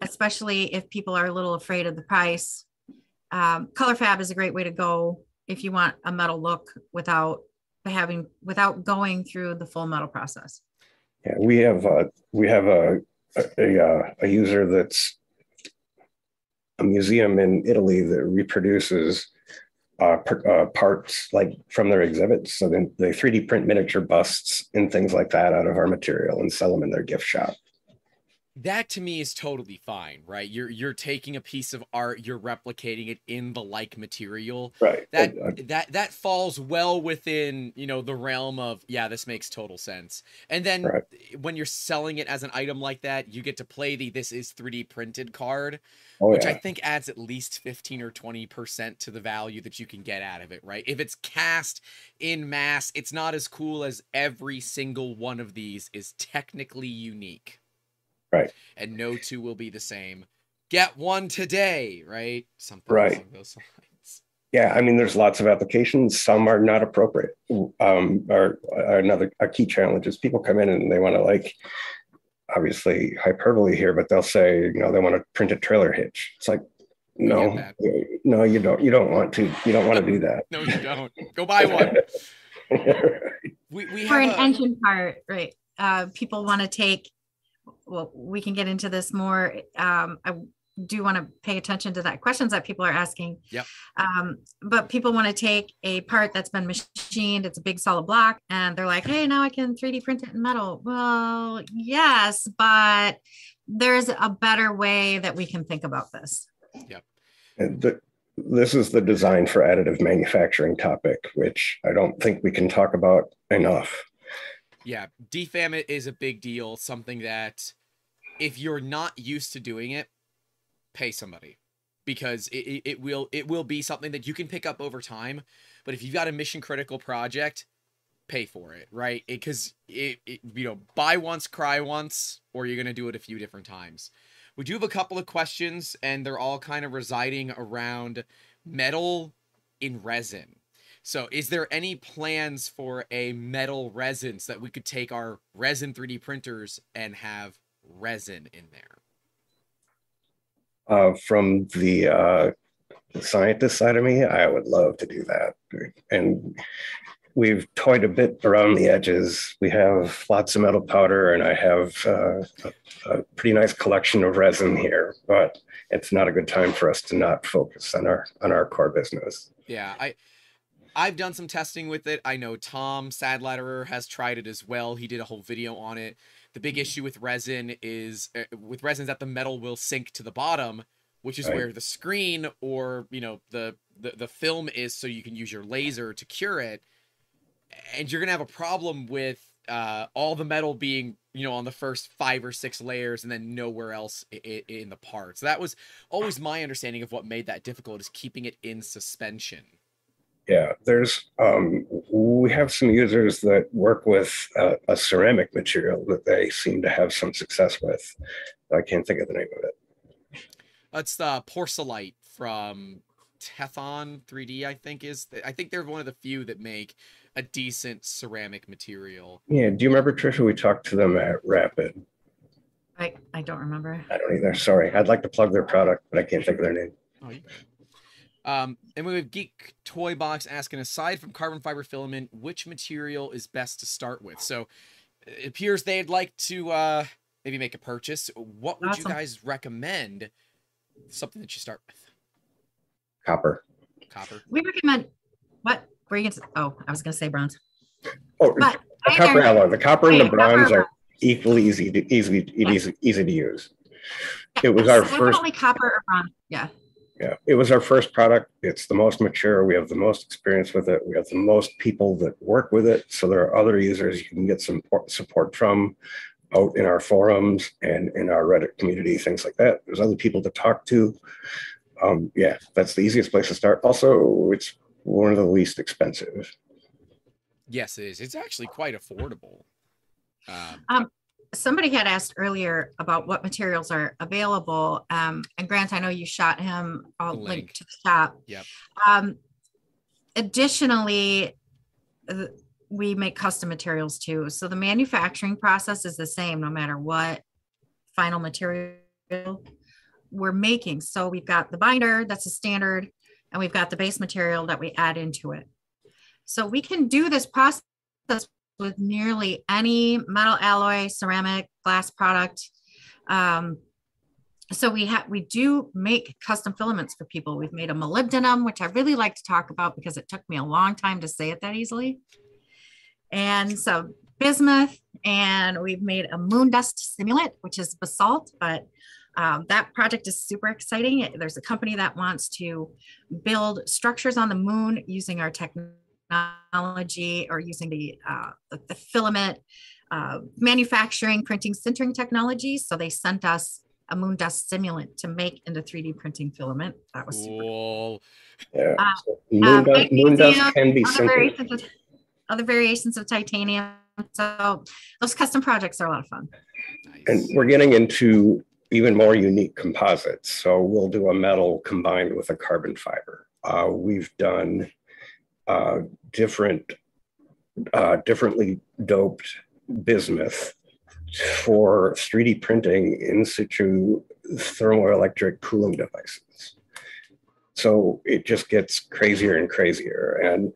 especially if people are a little afraid of the price, ColorFab is a great way to go if you want a metal look without going through the full metal process. Yeah, we have a user that's a museum in Italy that reproduces parts like from their exhibits. So then they 3D print miniature busts and things like that out of our material and sell them in their gift shop. That to me is totally fine, right? You're taking a piece of art, you're replicating it in the like material. Right. That falls well within, you know, the realm of, yeah, this makes total sense. And then right. When you're selling it as an item like that, you get to play the "this is 3D printed" card, which I think adds at least 15 or 20% to the value that you can get out of it, right? If it's cast in mass, it's not as cool as every single one of these is technically unique. Right. And no two will be the same. Get one today, right? Something along those lines. Yeah, I mean, there's lots of applications. Some are not appropriate. Another key challenge is people come in and they want to, like, obviously hyperbole here, but they'll say, you know, they want to print a trailer hitch. It's like, no, you don't. You don't want to. You don't want to do that. No, you don't. Go buy one. We have an engine part, right? People want to take. Well, we can get into this more. I do want to pay attention to that questions that people are asking. Yep. But people want to take a part that's been machined, it's a big solid block, and they're like, hey, now I can 3D print it in metal. Well, yes, but there's a better way that we can think about this. Yep. This is the design for additive manufacturing topic, which I don't think we can talk about enough. Yeah, DFAM is a big deal, something that if you're not used to doing it, pay somebody, because it will be something that you can pick up over time. But if you've got a mission critical project, pay for it, right? Because buy once, cry once, or you're going to do it a few different times. We do have a couple of questions, and they're all kind of residing around metal in resin. So is there any plans for a metal resin so that we could take our resin 3D printers and have resin in there? From the scientist side of me, I would love to do that. And we've toyed a bit around the edges. We have lots of metal powder, and I have a pretty nice collection of resin here, but it's not a good time for us to not focus on our core business. Yeah, I've done some testing with it. I know Tom Sadlatterer has tried it as well. He did a whole video on it. The big issue with resin is that the metal will sink to the bottom, which is where the screen or, you know, the film is, so you can use your laser to cure it. And you're going to have a problem with all the metal being, you know, on the first 5 or 6 layers and then nowhere else in the part. So that was always my understanding of what made that difficult, is keeping it in suspension. Yeah, we have some users that work with a ceramic material that they seem to have some success with. I can't think of the name of it. That's the Porcelite from Tethon 3D, I think is. I think they're one of the few that make a decent ceramic material. Yeah, do you remember, Tricia, we talked to them at Rapid? I don't remember. I don't either, sorry. I'd like to plug their product, but I can't think of their name. Oh, you can. And we have Geek Toy Box asking, aside from carbon fiber filament, which material is best to start with? So it appears they'd like to maybe make a purchase. What would you guys recommend? Something that you start with. Copper. Copper. We recommend what? Where you get? Oh, I was going to say bronze. Oh, but the copper alloy. The copper and the bronze are equally easy to use. It was our first. Definitely copper or bronze. Yeah. Yeah, it was our first product. It's the most mature. We have the most experience with it. We have the most people that work with it. So there are other users you can get some support from out in our forums and in our Reddit community, things like that. There's other people to talk to. Yeah, that's the easiest place to start. Also, it's one of the least expensive. Yes, it is. It's actually quite affordable. Somebody had asked earlier about what materials are available. And Grant, I know you shot him a link to the shop. Yep. Additionally, we make custom materials too. So the manufacturing process is the same no matter what final material we're making. So we've got the binder, that's a standard, and we've got the base material that we add into it. So we can do this process with nearly any metal alloy, ceramic, glass product. So we do make custom filaments for people. We've made a molybdenum, which I really like to talk about because it took me a long time to say it that easily. And so bismuth, and we've made a moon dust simulant, which is basalt, but that project is super exciting. There's a company that wants to build structures on the moon using our technology, or using the filament manufacturing, printing, sintering technology. So they sent us a moon dust simulant to make into 3D printing filament. That was super cool. Yeah. So moon dust can be sintered. Other variations of titanium. So those custom projects are a lot of fun. And we're getting into even more unique composites. So we'll do a metal combined with a carbon fiber. We've done differently doped bismuth for 3D printing in situ thermoelectric cooling devices. So it just gets crazier and crazier. And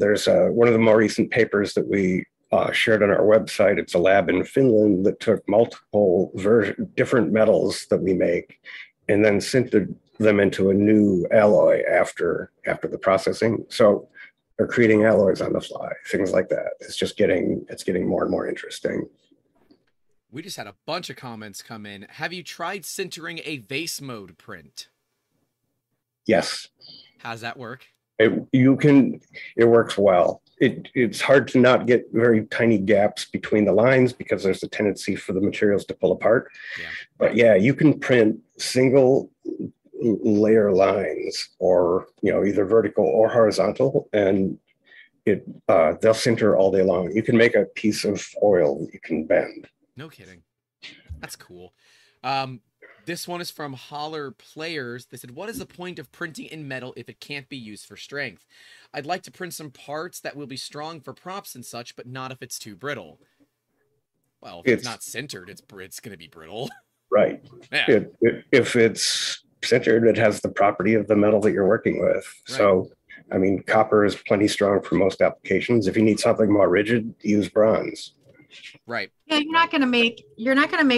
there's one of the more recent papers that we shared on our website. It's a lab in Finland that took multiple different metals that we make and then sintered them into a new alloy after the processing. So they're creating alloys on the fly, things like that. It's just getting more and more interesting. We just had a bunch of comments come in. Have you tried sintering a vase mode print? Yes. How's that work? It works well. It's hard to not get very tiny gaps between the lines because there's a tendency for the materials to pull apart. Yeah. But yeah, you can print single layer lines, or either vertical or horizontal, and they'll sinter all day long. You can make a piece of foil that you can bend. No kidding. That's cool. This one is from Holler Players. They said, what is the point of printing in metal if it can't be used for strength? I'd like to print some parts that will be strong for props and such, but not if it's too brittle. Well, if it's not sintered, it's going to be brittle. Right. Yeah. If it's sintered, it has the property of the metal that you're working with. Right. So, I mean, copper is plenty strong for most applications. If you need something more rigid, use bronze. Right. Yeah, you're not going to make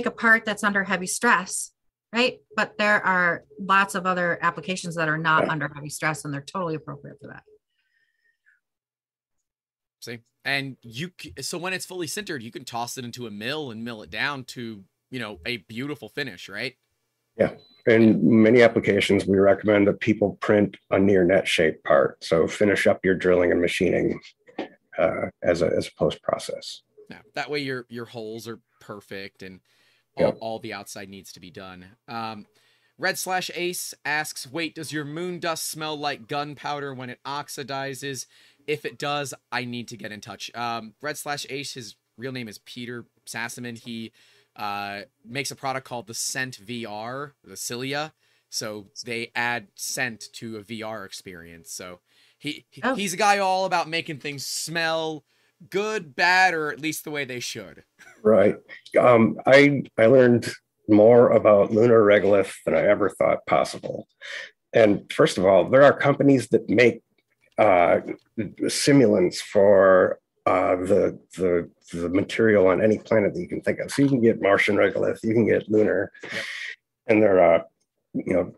a part that's under heavy stress. Right. But there are lots of other applications that are not under heavy stress, and they're totally appropriate for that. See, and so when it's fully sintered, you can toss it into a mill and mill it down to, a beautiful finish. Right. Yeah. In many applications, we recommend that people print a near net shaped part. So finish up your drilling and machining as a post process. Yeah. That way your holes are perfect, and all the outside needs to be done. Red Slash Ace asks, wait, does your moon dust smell like gunpowder when it oxidizes? If it does, I need to get in touch. Red Slash Ace, his real name is Peter Sassaman. He makes a product called the Scent VR, the Cilia. So they add scent to a VR experience. So he's a guy all about making things smell good, bad, or at least the way they should. Right. I learned more about lunar regolith than I ever thought possible. And first of all, there are companies that make simulants for the material on any planet that you can think of. So you can get Martian regolith, you can get lunar, and they're you know,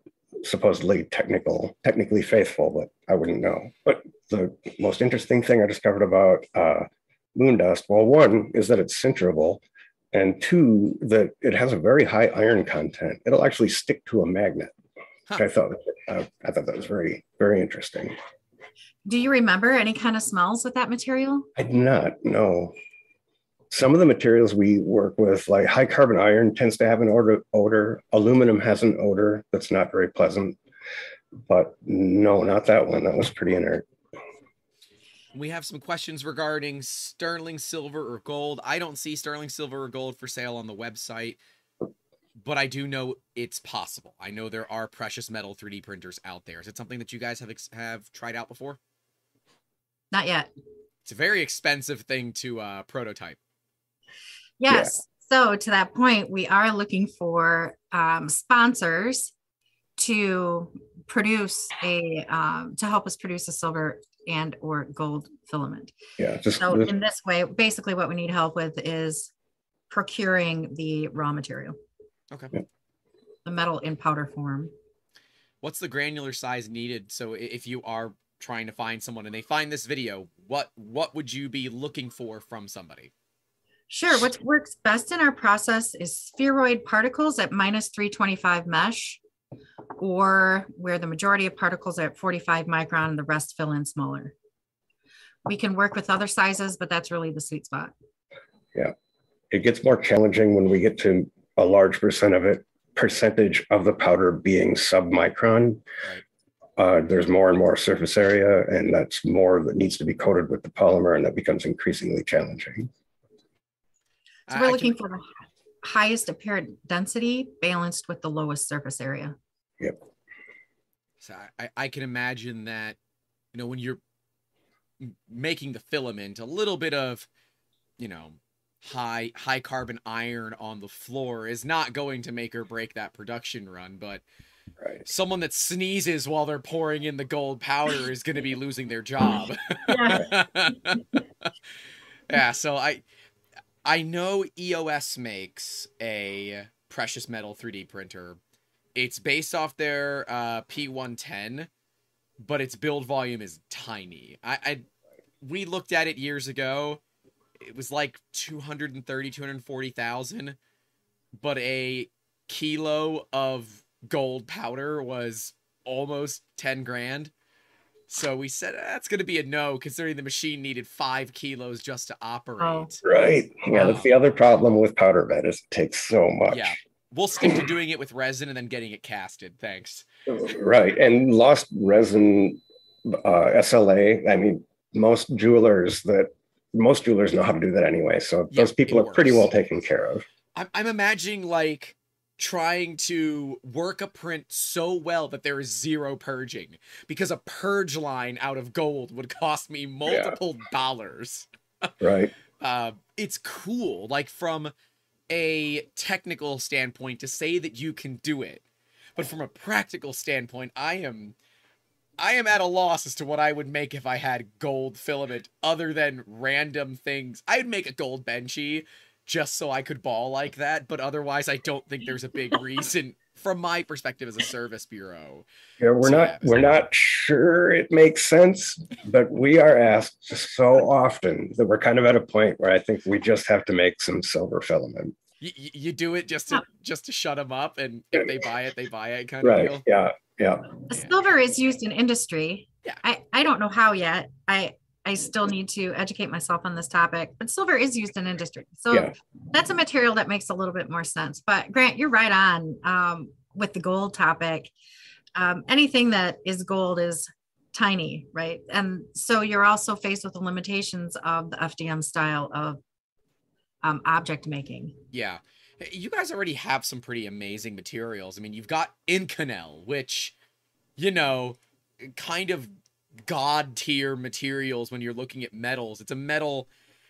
supposedly technically faithful, but I wouldn't know. But the most interesting thing I discovered about moon dust, well, one is that it's sinterable, and two, that it has a very high iron content. It'll actually stick to a magnet, which I thought that was very, very interesting. Do you remember any kind of smells with that material? I do not, no. Some of the materials we work with, like high carbon iron, tends to have an odor. Aluminum has an odor that's not very pleasant, but no, not that one. That was pretty inert. We have some questions regarding sterling silver or gold. I don't see sterling silver or gold for sale on the website, but I do know it's possible. I know there are precious metal 3D printers out there. Is it something that you guys have tried out before? Not yet. It's a very expensive thing to prototype. Yes. Yeah. So to that point, we are looking for sponsors to produce a to help us produce a silver and or gold filament. Yeah. So in this way, basically what we need help with is procuring the raw material. Okay. Yeah. The metal in powder form. What's the granular size needed? So if you are trying to find someone and they find this video, what would you be looking for from somebody? Sure. What works best in our process is spheroid particles at -325 mesh, or where the majority of particles are at 45 micron and the rest fill in smaller. We can work with other sizes, but that's really the sweet spot. Yeah. It gets more challenging when we get to a large percentage of the powder being sub-micron. Right. There's more and more surface area, and that's more that needs to be coated with the polymer, and that becomes increasingly challenging. So we're looking for the highest apparent density balanced with the lowest surface area. Yep. So I can imagine that, you know, when you're making the filament, a little bit of, you know, high carbon iron on the floor is not going to make or break that production run, but right. Someone that sneezes while they're pouring in the gold powder is going to be losing their job. Yeah. Yeah, so I know EOS makes a precious metal 3D printer. It's based off their P110, but its build volume is tiny. We looked at it years ago. It was like 230, 240,000, but a kilo of gold powder was almost 10 grand. So we said, that's going to be a no, considering the machine needed 5 kilos just to operate. Oh, right. Yeah, that's the other problem with powder bed is it takes so much. Yeah. We'll stick to doing it with resin and then getting it casted. Thanks. Right. And lost resin SLA. I mean, most jewelers know how to do that anyway. So those people are pretty well taken care of. I'm imagining like trying to work a print so well that there is zero purging, because a purge line out of gold would cost me multiple dollars. Right. It's cool. Like from a technical standpoint to say that you can do it, but from a practical standpoint, I am at a loss as to what I would make if I had gold filament other than random things. I'd make a gold benchy just so I could ball like that, but otherwise I don't think there's a big reason from my perspective as a service bureau. Yeah, we're not sure it makes sense, but we are asked so often that we're kind of at a point where I think we just have to make some silver filament. You do it just to shut them up, and if they buy it, they buy it kind of deal. Yeah. Yeah. Silver is used in industry. Yeah. I don't know how yet. I still need to educate myself on this topic, but silver is used in industry. So that's a material that makes a little bit more sense. But Grant, you're right on with the gold topic. Anything that is gold is tiny, right? And so you're also faced with the limitations of the FDM style of object making. Yeah. You guys already have some pretty amazing materials. I mean, you've got Inconel, which, you know, kind of god tier materials when you're looking at metals. It's a metal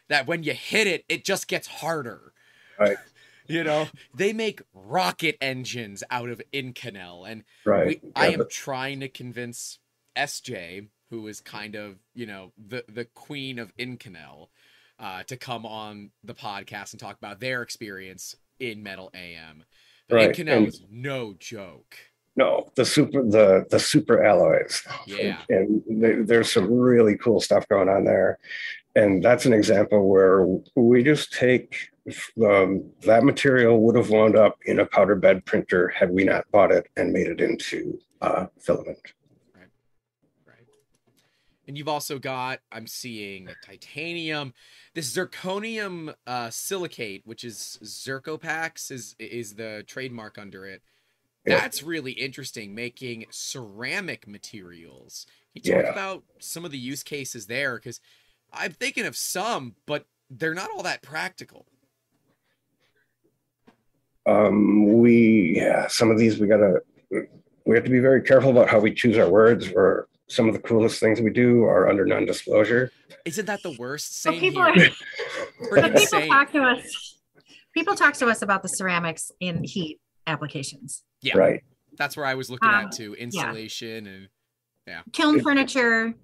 that when you hit it, it just gets harder. Right. You know, they make rocket engines out of Inconel. And I am trying to convince SJ, who is kind of, you know, the queen of Inconel, to come on the podcast and talk about their experience in Metal AM. Right. Inconel is no joke. No, the super alloys. Yeah. And there's some really cool stuff going on there. And that's an example where we just take that material would have wound up in a powder bed printer had we not bought it and made it into filament. And you've also got, I'm seeing titanium, this zirconium silicate, which is Zircopax is the trademark under it. That's really interesting, making ceramic materials. Can you talk about some of the use cases there? Because I'm thinking of some, but they're not all that practical. Some of these we have to be very careful about how we choose our words. Or some of the coolest things we do are under non-disclosure. Isn't that the worst? Same here. People talk to us about the ceramics in heat applications. Yeah, right. That's where I was looking at too. Insulation and kiln furniture,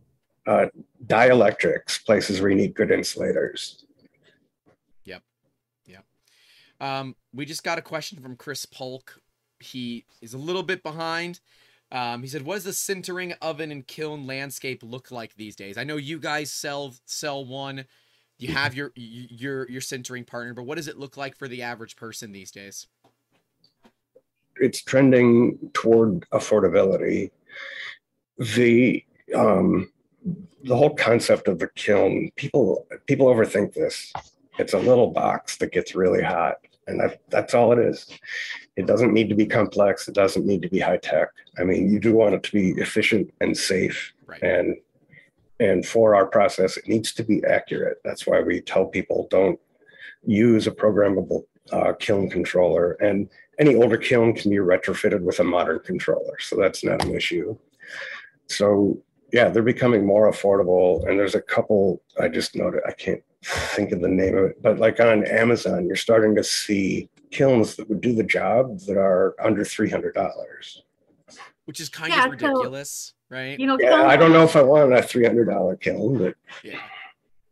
dielectrics, places where you need good insulators. Yep, yep. We just got a question from Chris Polk. He is a little bit behind. He said, what does the sintering oven and kiln landscape look like these days? I know you guys sell one. You have your sintering partner, but what does it look like for the average person these days? It's trending toward affordability. The whole concept of the kiln, people overthink this. It's a little box that gets really hot. And that's all it is. It doesn't need to be complex. It doesn't need to be high tech. I mean, you do want it to be efficient and safe. Right. And for our process, it needs to be accurate. That's why we tell people don't use a programmable kiln controller. And any older kiln can be retrofitted with a modern controller. So that's not an issue. So yeah, they're becoming more affordable. And there's a couple, I just noted, I can't think of the name of it, but like on Amazon, you're starting to see kilns that would do the job that are under $300, which is kind of ridiculous, so, right? You know, I don't know if I want a $300 kiln, but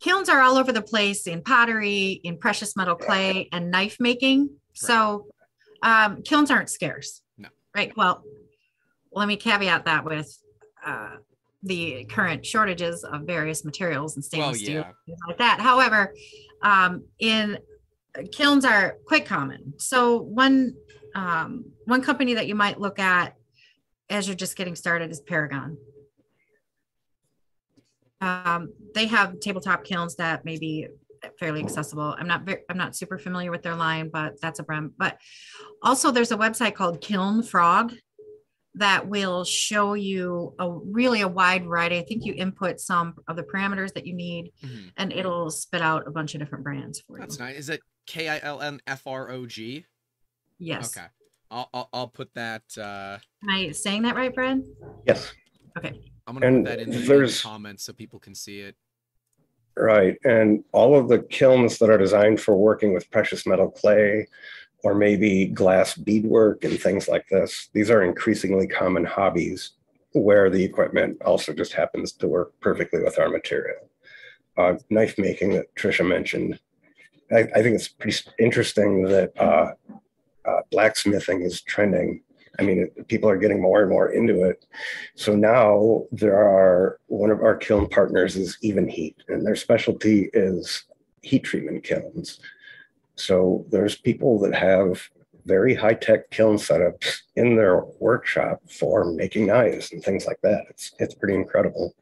kilns are all over the place in pottery, in precious metal clay, and knife making. Right. So kilns aren't scarce, right? Well, let me caveat that with the current shortages of various materials and stainless steel, things like that. However, kilns are quite common. So one company that you might look at as you're just getting started is Paragon. They have tabletop kilns that may be fairly accessible. I'm not super familiar with their line, but that's a brand. But also there's a website called Kiln Frog that will show you a wide variety. I think you input some of the parameters that you need, and it'll spit out a bunch of different brands for you. That's nice. Is it KILNFROG? Yes. Okay. I'll put that. Am I saying that right, Brad? Yes. Okay. I'm gonna put that in the comments so people can see it. Right, and all of the kilns that are designed for working with precious metal clay, or maybe glass beadwork and things like this. These are increasingly common hobbies where the equipment also just happens to work perfectly with our material. Knife making that Tricia mentioned. I think it's pretty interesting that blacksmithing is trending. I mean, people are getting more and more into it. So now one of our kiln partners is Even Heat, and their specialty is heat treatment kilns. So there's people that have very high-tech kiln setups in their workshop for making knives and things like that. It's pretty incredible.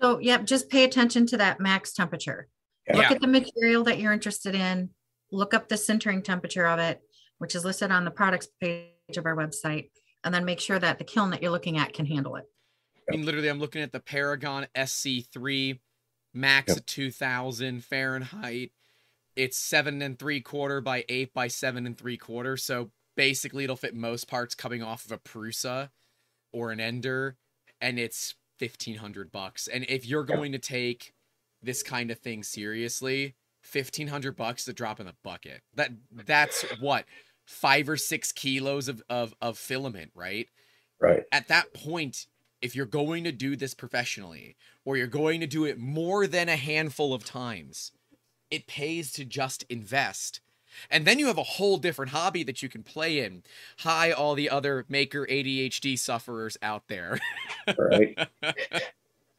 So, just pay attention to that max temperature. Yeah. Look at the material that you're interested in. Look up the sintering temperature of it, which is listed on the products page of our website, and then make sure that the kiln that you're looking at can handle it. I mean, literally, I'm looking at the Paragon SC3, max of 2,000 Fahrenheit. It's 7 3/4 by 8 by 7 3/4. So basically it'll fit most parts coming off of a Prusa or an Ender, and it's $1,500. And if you're going to take this kind of thing seriously, $1,500 to drop in the bucket. That's what, 5 or 6 kilos of filament, right? Right. At that point, if you're going to do this professionally, or you're going to do it more than a handful of times, it pays to just invest. And then you have a whole different hobby that you can play in. Hi, all the other maker ADHD sufferers out there. Right.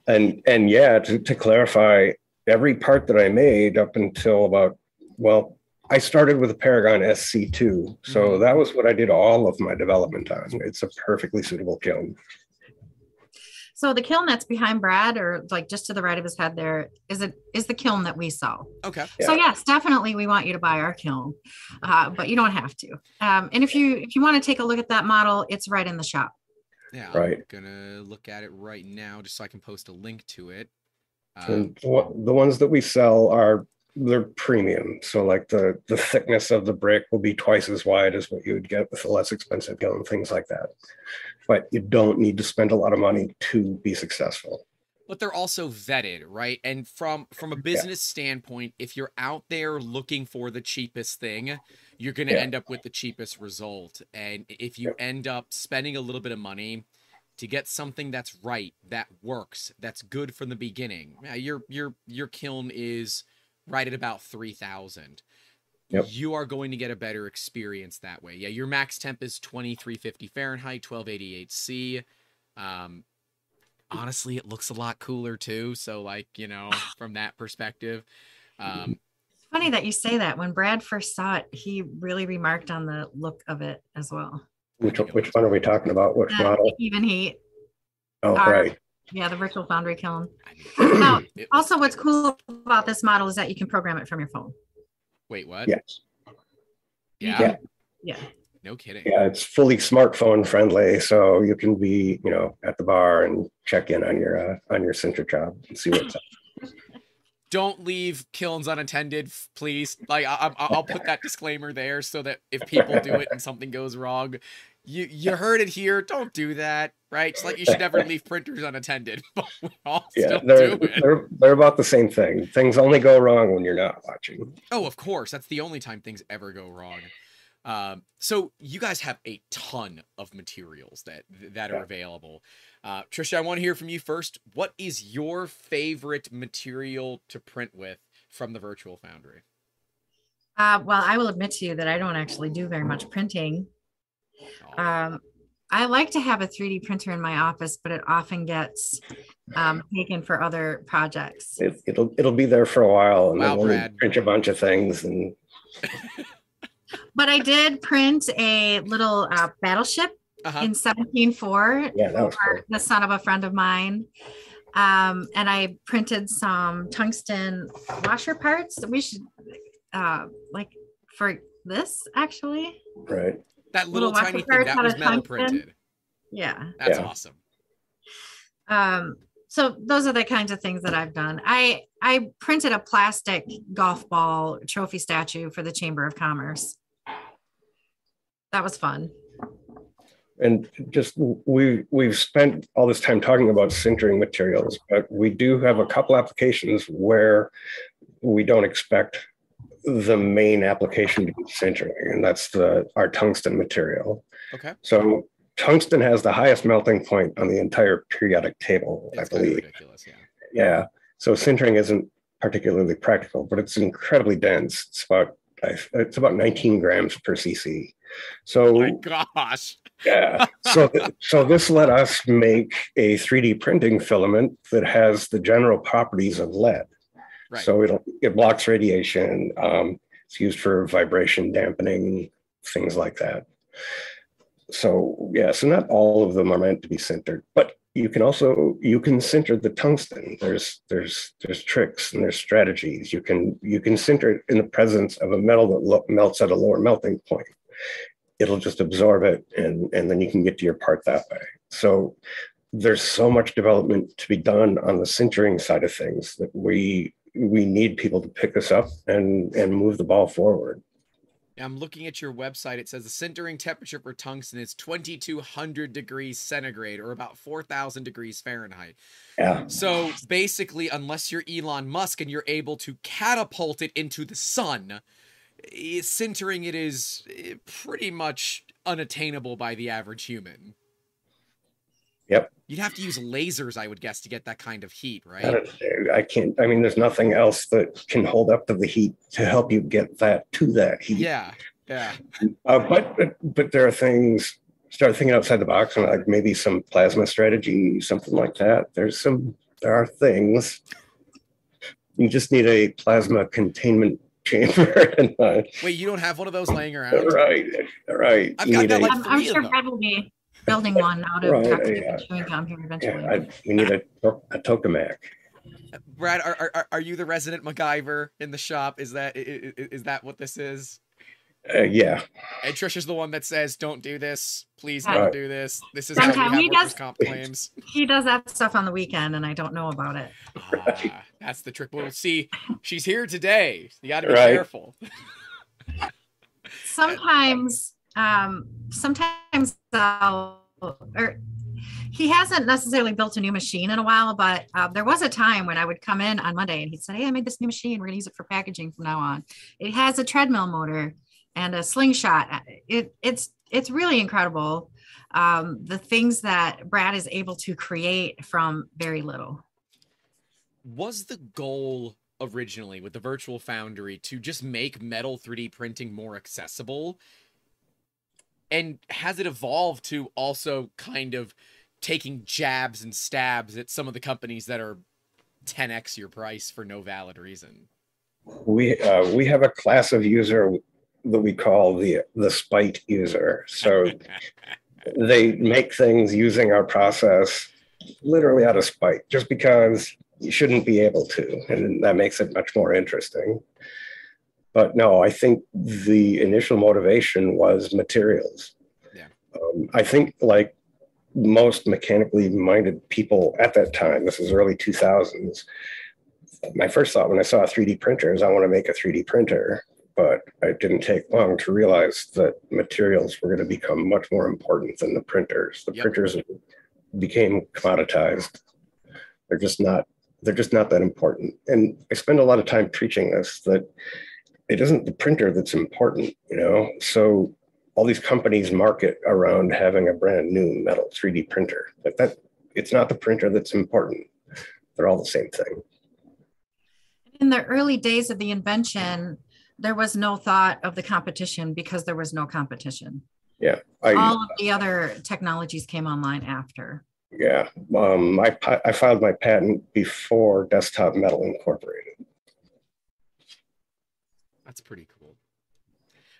And yeah, to clarify, every part that I made up until about, well, I started with a Paragon SC2. So that was what I did all of my development on. It's a perfectly suitable kiln. So the kiln that's behind Brad, or like just to the right of his head there, is the kiln that we sell. Okay. Yeah. So yes, definitely we want you to buy our kiln, but you don't have to. And if you want to take a look at that model, it's right in the shop. Yeah, right. I'm gonna look at it right now just so I can post a link to it. The ones that we sell are, they're premium. So like the thickness of the brick will be twice as wide as what you would get with a less expensive kiln, things like that. But you don't need to spend a lot of money to be successful. But they're also vetted, right? And from a business standpoint, if you're out there looking for the cheapest thing, you're going to end up with the cheapest result. And if you end up spending a little bit of money to get something that's right, that works, that's good from the beginning, your kiln is right at about 3,000. Yep. You are going to get a better experience that way. Yeah, your max temp is 2350 Fahrenheit, 1288 C. Honestly, it looks a lot cooler too. So like, you know, from that perspective. It's funny that you say that. When Brad first saw it, he really remarked on the look of it as well. Which one are we talking about? Which model? Even Heat. Oh, right. Yeah, the Virtual Foundry kiln. Now, also what's cool about this model is that you can program it from your phone. Wait, what? Yes. Yeah. Yeah. No kidding. Yeah, it's fully smartphone friendly, so you can be, you know, at the bar and check in on your sinter job and see what's up. Don't leave kilns unattended, please. Like I'll put that disclaimer there so that if people do it and something goes wrong, you heard it here. Don't do that, right? It's like you should never leave printers unattended. But we all still do it. They're about the same thing. Things only go wrong when you're not watching. Oh, of course. That's the only time things ever go wrong. So you guys have a ton of materials that are available. Tricia, I want to hear from you first. What is your favorite material to print with from the Virtual Foundry? Well, I will admit to you that I don't actually do very much printing. I like to have a 3D printer in my office, but it often gets taken for other projects. It'll be there for a while, and then we'll print a bunch of things. And but I did print a little battleship in 17-4 for the son of a friend of mine, and I printed some tungsten washer parts that we should like for this actually. Right. That little tiny thing that was metal printed. Yeah. That's awesome. So those are the kinds of things that I've done. I printed a plastic golf ball trophy statue for the Chamber of Commerce. That was fun. And just we've spent all this time talking about sintering materials, but we do have a couple applications where we don't expect the main application to be sintering, and that's our tungsten material. Okay. So tungsten has the highest melting point on the entire periodic table, I believe. Kind of ridiculous, yeah. So sintering isn't particularly practical, but it's incredibly dense. It's about 19 grams per cc. So oh my gosh. Yeah. So this let us make a 3D printing filament that has the general properties of lead. Right. So it blocks radiation. It's used for vibration dampening, things like that. So yeah, so not all of them are meant to be sintered, but you can sinter the tungsten. There's tricks and there's strategies. You can sinter it in the presence of a metal that melts at a lower melting point. It'll just absorb it, and then you can get to your part that way. So there's so much development to be done on the sintering side of things that we need people to pick us up and move the ball forward. I'm looking at your website. It says the sintering temperature for tungsten is 2,200 degrees centigrade, or about 4,000 degrees Fahrenheit. Yeah. So basically, unless you're Elon Musk and you're able to catapult it into the sun, sintering it is pretty much unattainable by the average human. Yep. You'd have to use lasers, I would guess, to get that kind of heat, right? I can't, I mean, there's nothing else that can hold up to the heat to help you get that to that heat. Yeah, yeah. But there are things, start thinking outside the box, and like maybe some plasma strategy, something like that. There are things. You just need a plasma containment chamber. And, wait, you don't have one of those laying around? Right, right. I've got that, like, I'm sure Brad will be building one out of chewing gum here eventually. Yeah, we need a tokamak. Brad, are you the resident MacGyver in the shop? Is that what this is? Yeah. And Tricia's the one that says, "Don't do this. Please don't do this. This is how we have workers' comp claims." He does that stuff on the weekend, and I don't know about it. Right. That's the trick. We'll see. She's here today. You got to be careful. Sometimes he hasn't necessarily built a new machine in a while, but there was a time when I would come in on Monday and he'd say, "Hey, I made this new machine. We're gonna use it for packaging from now on. It has a treadmill motor and a slingshot." It's really incredible. The things that Brad is able to create from very little. Was the goal originally with the Virtual Foundry to just make metal 3D printing more accessible? And has it evolved to also kind of taking jabs and stabs at some of the companies that are 10x your price for no valid reason? We have a class of user that we call the spite user. So they make things using our process literally out of spite, just because you shouldn't be able to, and that makes it much more interesting. But no, I think the initial motivation was materials. Yeah. I think, like most mechanically minded people at that time, this is early 2000s, my first thought when I saw a 3D printer is I want to make a 3D printer, but it didn't take long to realize that materials were going to become much more important than the printers. The printers became commoditized. They're just not that important. And I spend a lot of time preaching this, that it isn't the printer that's important, you know? So all these companies market around having a brand new metal 3D printer. Like that, it's not the printer that's important. They're all the same thing. In the early days of the invention, there was no thought of the competition because there was no competition. Yeah. All of the other technologies came online after. Yeah, I filed my patent before Desktop Metal Incorporated. That's pretty cool.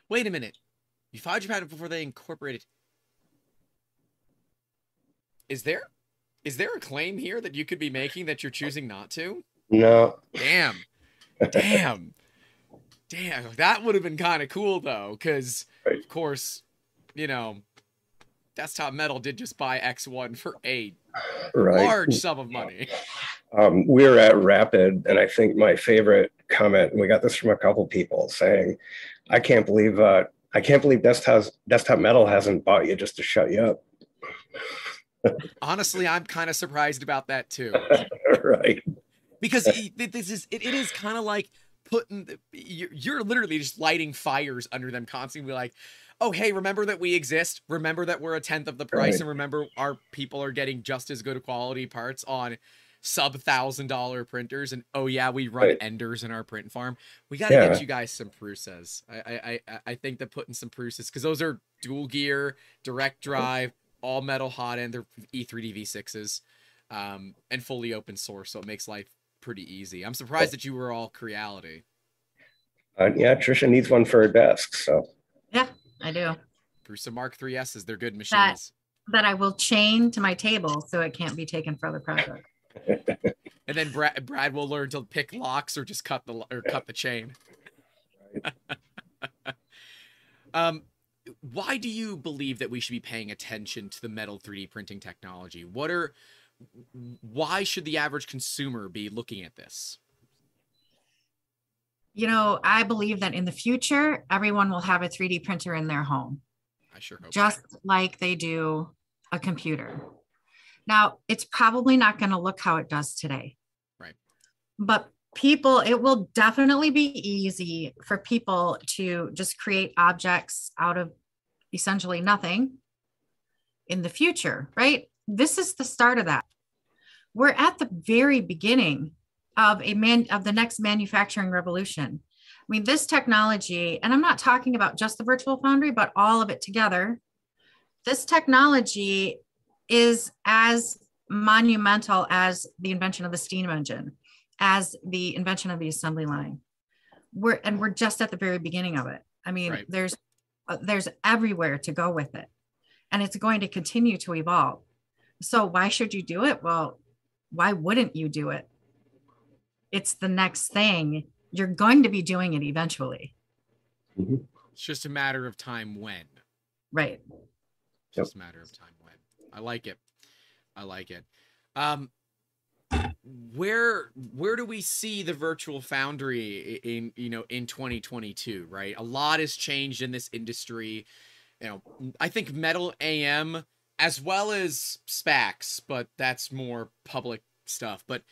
Wait a minute. You filed your patent before they incorporated. Is there a claim here that you could be making that you're choosing not to? No. Damn. Damn. Damn. That would have been kind of cool, though, because, of course, you know, Desktop Metal did just buy X1 for a large sum of money. We were at Rapid, and I think my favorite comment, and we got this from a couple people, saying, I can't believe Desktop Metal hasn't bought you just to shut you up." Honestly, I'm kind of surprised about that too. Right. Because it is kind of like you're literally just lighting fires under them constantly, like, "Oh, hey, remember that we exist. Remember that we're a 10th of the price. And remember our people are getting just as good quality parts on sub-$1,000 printers. And oh yeah, we run Enders in our print farm. We got to get you guys some Prusas." I think that putting some Prusas, because those are dual gear, direct drive, all metal hot end. They're E3D V6s and fully open source. So it makes life pretty easy. I'm surprised that you were all Creality. Yeah, Tricia needs one for her desk, so. Yeah. I do. Prusa Mark 3S's, they're good machines. That I will chain to my table so it can't be taken for other projects. And then Brad will learn to pick locks or just cut the chain. Why do you believe that we should be paying attention to the metal 3D printing technology? Why should the average consumer be looking at this? You know, I believe that in the future, everyone will have a 3D printer in their home. I sure hope just so. Like they do a computer. Now, it's probably not going to look how it does today. Right. But it will definitely be easy for people to just create objects out of essentially nothing in the future, right? this is the start of that. We're at the very beginning of the next manufacturing revolution. I mean, this technology, and I'm not talking about just the Virtual Foundry, but all of it together. This technology is as monumental as the invention of the steam engine, as the invention of the assembly line. We're just at the very beginning of it. I mean, right. There's everywhere to go with it, and it's going to continue to evolve. So why should you do it? Well, why wouldn't you do it? It's the next thing. You're going to be doing it eventually. Mm-hmm. It's just a matter of time when. Right. It's just a matter of time when. I like it. I like it. Where do we see the Virtual Foundry in, you know, in 2022, right? A lot has changed in this industry. You know, I think Metal AM as well as SPACs, but that's more public stuff. But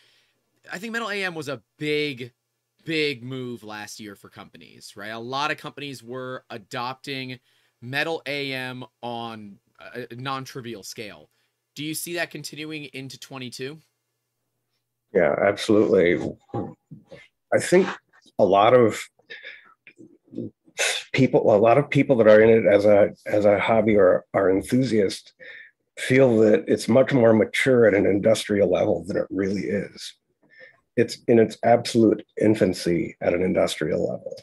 I think Metal AM was a big, big move last year for companies, right? A lot of companies were adopting Metal AM on a non-trivial scale. Do you see that continuing into 22? Yeah, absolutely. I think a lot of people that are in it as a hobby or are enthusiasts feel that it's much more mature at an industrial level than it really is. It's in its absolute infancy at an industrial level.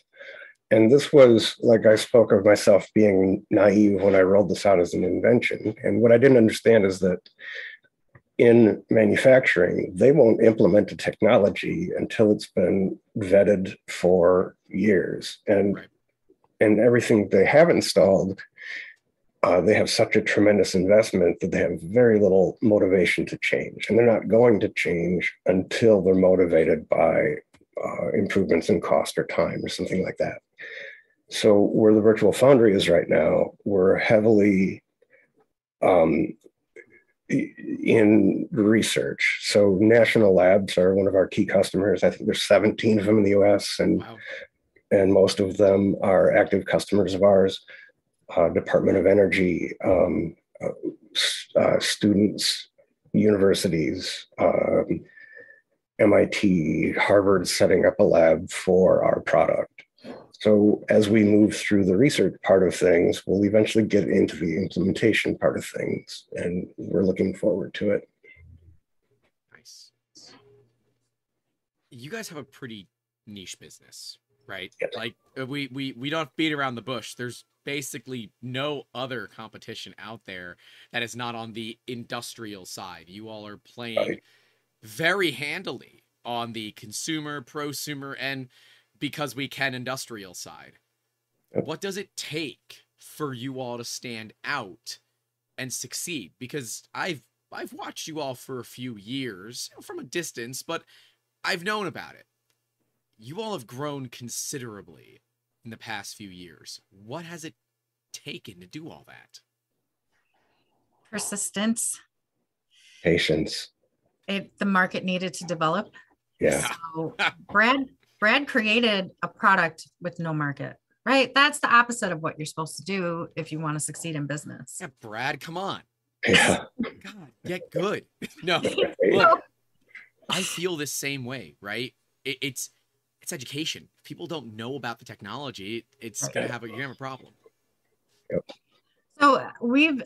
And this was, like I spoke of myself being naive when I rolled this out as an invention. And what I didn't understand is that in manufacturing, they won't implement a technology until it's been vetted for years. And, right. And everything they have installed, they have such a tremendous investment that they have very little motivation to change. And they're not going to change until they're motivated by improvements in cost or time or something like that. So where the Virtual Foundry is right now, we're heavily in research. So national labs are one of our key customers. I think there's 17 of them in the US, and wow. And most of them are active customers of ours. Department of Energy, students, universities, MIT, Harvard setting up a lab for our product. So as we move through the research part of things, we'll eventually get into the implementation part of things, and we're looking forward to it. Nice. You guys have a pretty niche business, right? Yes. Like we don't beat around the bush. There's basically no other competition out there that is not on the industrial side. You all are playing right. Very handily on the consumer, prosumer, and because we can industrial side. What does it take for you all to stand out and succeed? Because I've watched you all for a few years from a distance, but I've known about it. You all have grown considerably in the past few years. What has it taken to do all that? Persistence. Patience. The market needed to develop. Yeah. So Brad created a product with no market, right? That's the opposite of what you're supposed to do if you want to succeed in business. Yeah, Brad, come on. Yeah. God, get good. No, look, I feel the same way, right? It's education. If people don't know about the technology, it's okay. you're gonna have a problem. Yep. So we've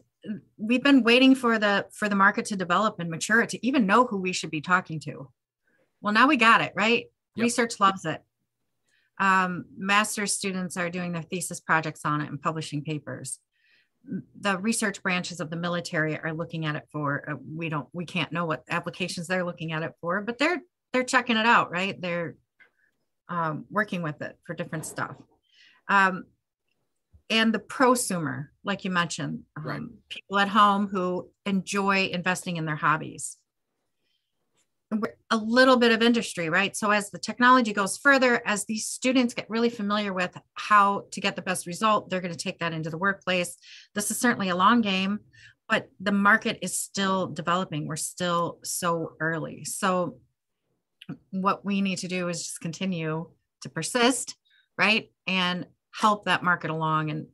been waiting for the market to develop and mature to even know who we should be talking to. Well, now we got it, right? Yep. Research loves it. Master's students are doing their thesis projects on it and publishing papers. The research branches of the military are looking at it for, we can't know what applications they're looking at it for, but they're checking it out, right? They're working with it for different stuff. And the prosumer, like you mentioned, right. People at home who enjoy investing in their hobbies. A little bit of industry, right? So as the technology goes further, as these students get really familiar with how to get the best result, they're going to take that into the workplace. This is certainly a long game, but the market is still developing. We're still so early. So what we need to do is just continue to persist, right? And help that market along and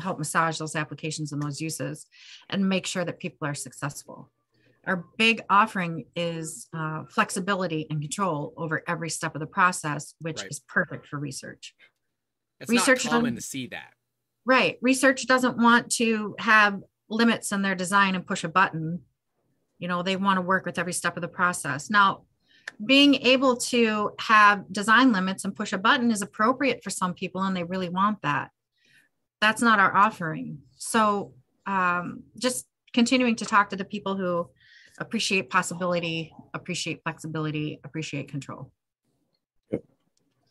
help massage those applications and those uses and make sure that people are successful. Our big offering is flexibility and control over every step of the process, which is perfect for research. It's not common to see that. Right. Research doesn't want to have limits in their design and push a button. You know, they want to work with every step of the process. Now, being able to have design limits and push a button is appropriate for some people, and they really want that. That's not our offering. So just continuing to talk to the people who appreciate possibility, appreciate flexibility, appreciate control.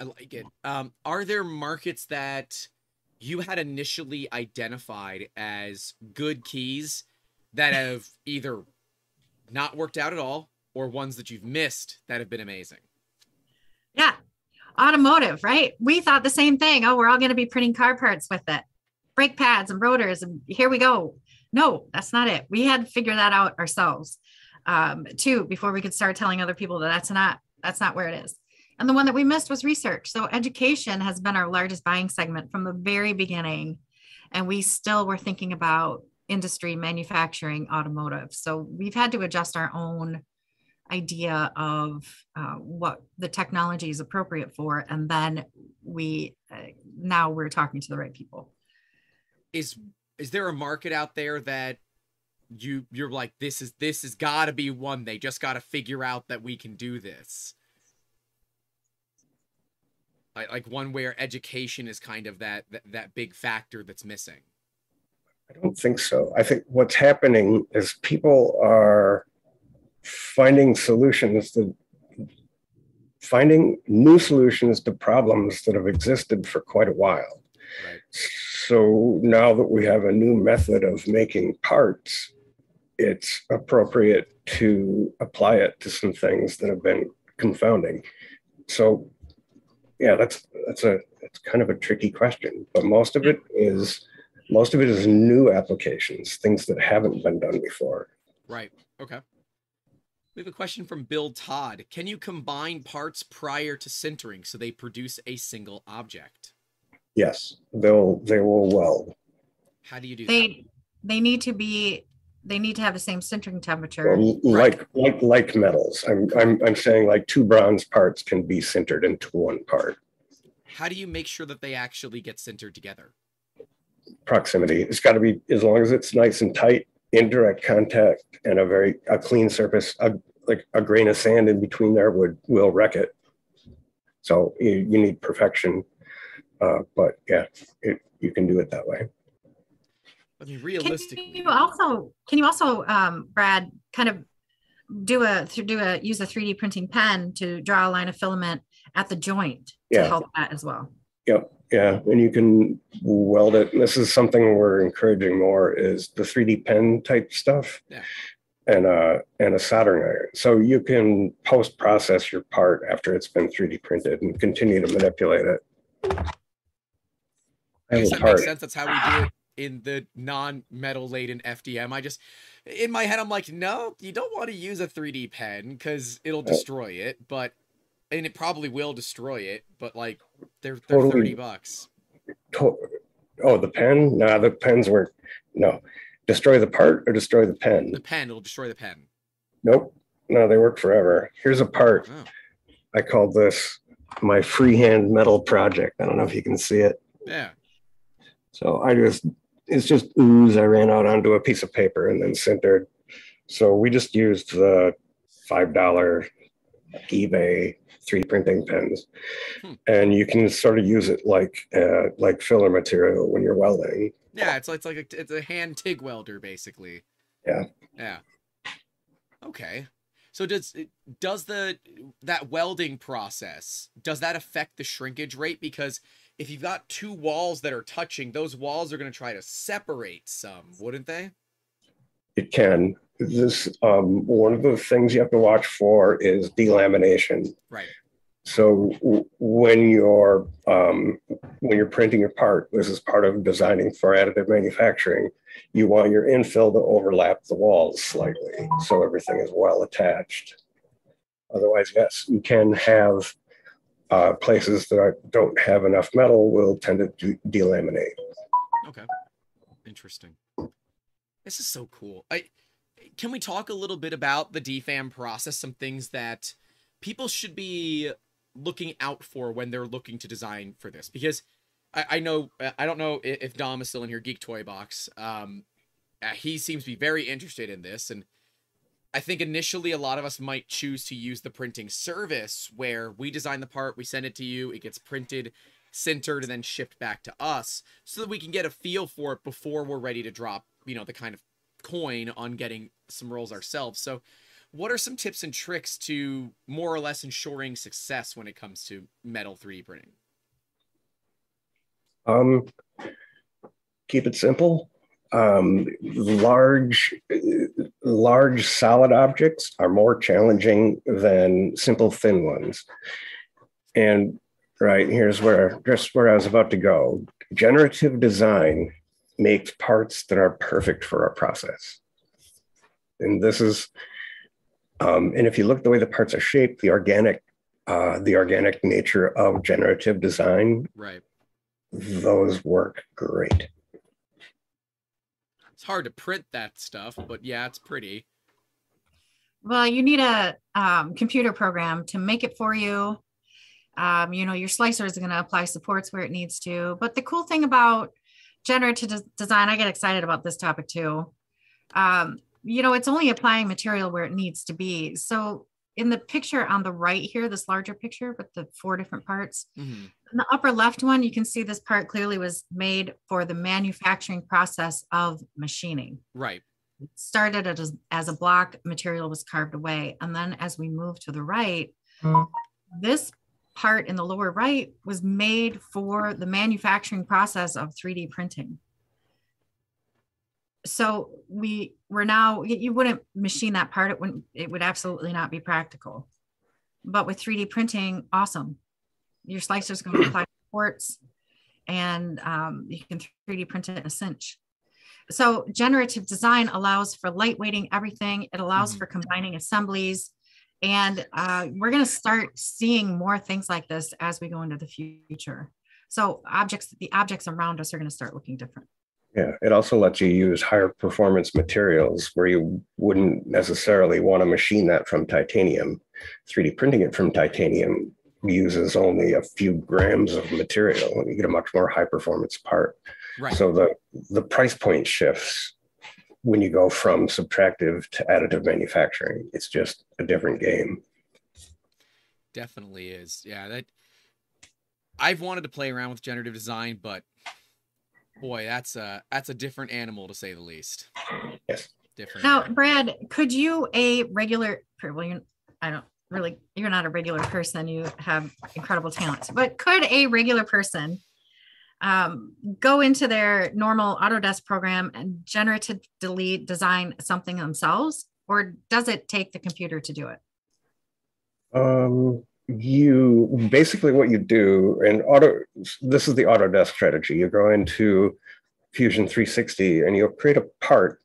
I like it. Are there markets that you had initially identified as good keys that have either not worked out at all, or ones that you've missed that have been amazing? Yeah. Automotive, right? We thought the same thing. Oh, we're all going to be printing car parts with it. Brake pads and rotors, and here we go. No, that's not it. We had to figure that out ourselves too, before we could start telling other people that that's not where it is. And the one that we missed was research. So education has been our largest buying segment from the very beginning. And we still were thinking about industry, manufacturing, automotive. So we've had to adjust our own idea of what the technology is appropriate for. And then we, now we're talking to the right people. Is there a market out there that you're like, this has got to be one, they just got to figure out that we can do this? Like one where education is kind of that big factor that's missing. I don't think so. I think what's happening is people are finding new solutions to problems that have existed for quite a while. Right. So now that we have a new method of making parts, it's appropriate to apply it to some things that have been confounding. So yeah, that's kind of a tricky question, but most of it is new applications, things that haven't been done before. Right. Okay. We have a question from Bill Todd. Can you combine parts prior to sintering so they produce a single object? Yes, they will weld. How do you do that? They need to have the same sintering temperature. Well, like metals. I'm saying like two bronze parts can be sintered into one part. How do you make sure that they actually get sintered together? Proximity. It's got to be, as long as it's nice and tight, indirect contact, and a clean surface. Like a grain of sand in between there will wreck it. So you need perfection. But yeah, you can do it that way. I mean, realistically, can you also Brad, kind of use a 3D printing pen to draw a line of filament at the joint to help that as well? Yep. Yeah, and you can weld it. This is something we're encouraging more, is the 3D pen type stuff, and a soldering iron. So you can post-process your part after it's been 3D printed and continue to manipulate it. That makes sense. That's how we do it in the non-metal laden FDM. In my head, I'm like, no, you don't want to use a 3D pen because it'll destroy it, and it probably will destroy it, but like they're totally, $30. Oh, the pen? No, the pens weren't. No. Destroy the part or destroy the pen? The pen. It'll destroy the pen. Nope. No, they work forever. Here's a part. Oh. I called this my freehand metal project. I don't know if you can see it. Yeah. So it's just ooze I ran out onto a piece of paper and then sintered. So we just used the $5 eBay 3D printing pens, and you can sort of use it like filler material when you're welding. Yeah, it's a hand TIG welder basically. Yeah. Yeah. Okay. So does that welding process, does that affect the shrinkage rate? Because if you've got two walls that are touching, those walls are going to try to separate some, wouldn't they? It can. This one of the things you have to watch for is delamination. Right. So when you're printing your part, this is part of designing for additive manufacturing. You want your infill to overlap the walls slightly, so everything is well attached. Otherwise, yes, you can have places that don't have enough metal will tend to delaminate. Okay, interesting. This is so cool. can we talk a little bit about the DFAM process, some things that people should be looking out for when they're looking to design for this? Because I know, I don't know if Dom is still in here, Geek Toy Box. He seems to be very interested in this. And I think initially a lot of us might choose to use the printing service where we design the part, we send it to you, it gets printed, centered, and then shipped back to us so that we can get a feel for it before we're ready to drop, you know, the kind of coin on getting some rolls ourselves. So what are some tips and tricks to more or less ensuring success when it comes to metal 3D printing? Keep it simple. Large solid objects are more challenging than simple thin ones. And right here's where, just where I was about to go. Generative design makes parts that are perfect for our process. And this is, and if you look at the way the parts are shaped, the organic nature of generative design, right, those work great. It's hard to print that stuff, but yeah, it's pretty. Well, you need a computer program to make it for you. You know, your slicer is going to apply supports where it needs to. But the cool thing about generative design, I get excited about this topic too. You know, it's only applying material where it needs to be. So in the picture on the right here, this larger picture with the 4 different parts, mm-hmm. In the upper left one, you can see this part clearly was made for the manufacturing process of machining. Right. It started as a block, material was carved away. And then as we move to the right, this part in the lower right was made for the manufacturing process of 3D printing. So we're now, you wouldn't machine that part. It would absolutely not be practical. But with 3D printing, awesome. Your slicer's going to apply supports, and you can 3D print it in a cinch. So generative design allows for lightweighting everything. It allows for combining assemblies. And we're going to start seeing more things like this as we go into the future. So the objects around us are going to start looking different. Yeah, it also lets you use higher performance materials where you wouldn't necessarily want to machine that from titanium. 3D printing it from titanium uses only a few grams of material, and you get a much more high performance part. Right. So the price point shifts when you go from subtractive to additive manufacturing. It's just a different game. Definitely is. Yeah, that I've wanted to play around with generative design, but boy, that's a different animal, to say the least. Yes. Different. Now, Brad, could you you're not a regular person. You have incredible talents. But could a regular person go into their normal Autodesk program and generatively design something themselves, or does it take the computer to do it? You basically, what you do, and this is the Autodesk strategy. You go into Fusion 360 and you'll create a part.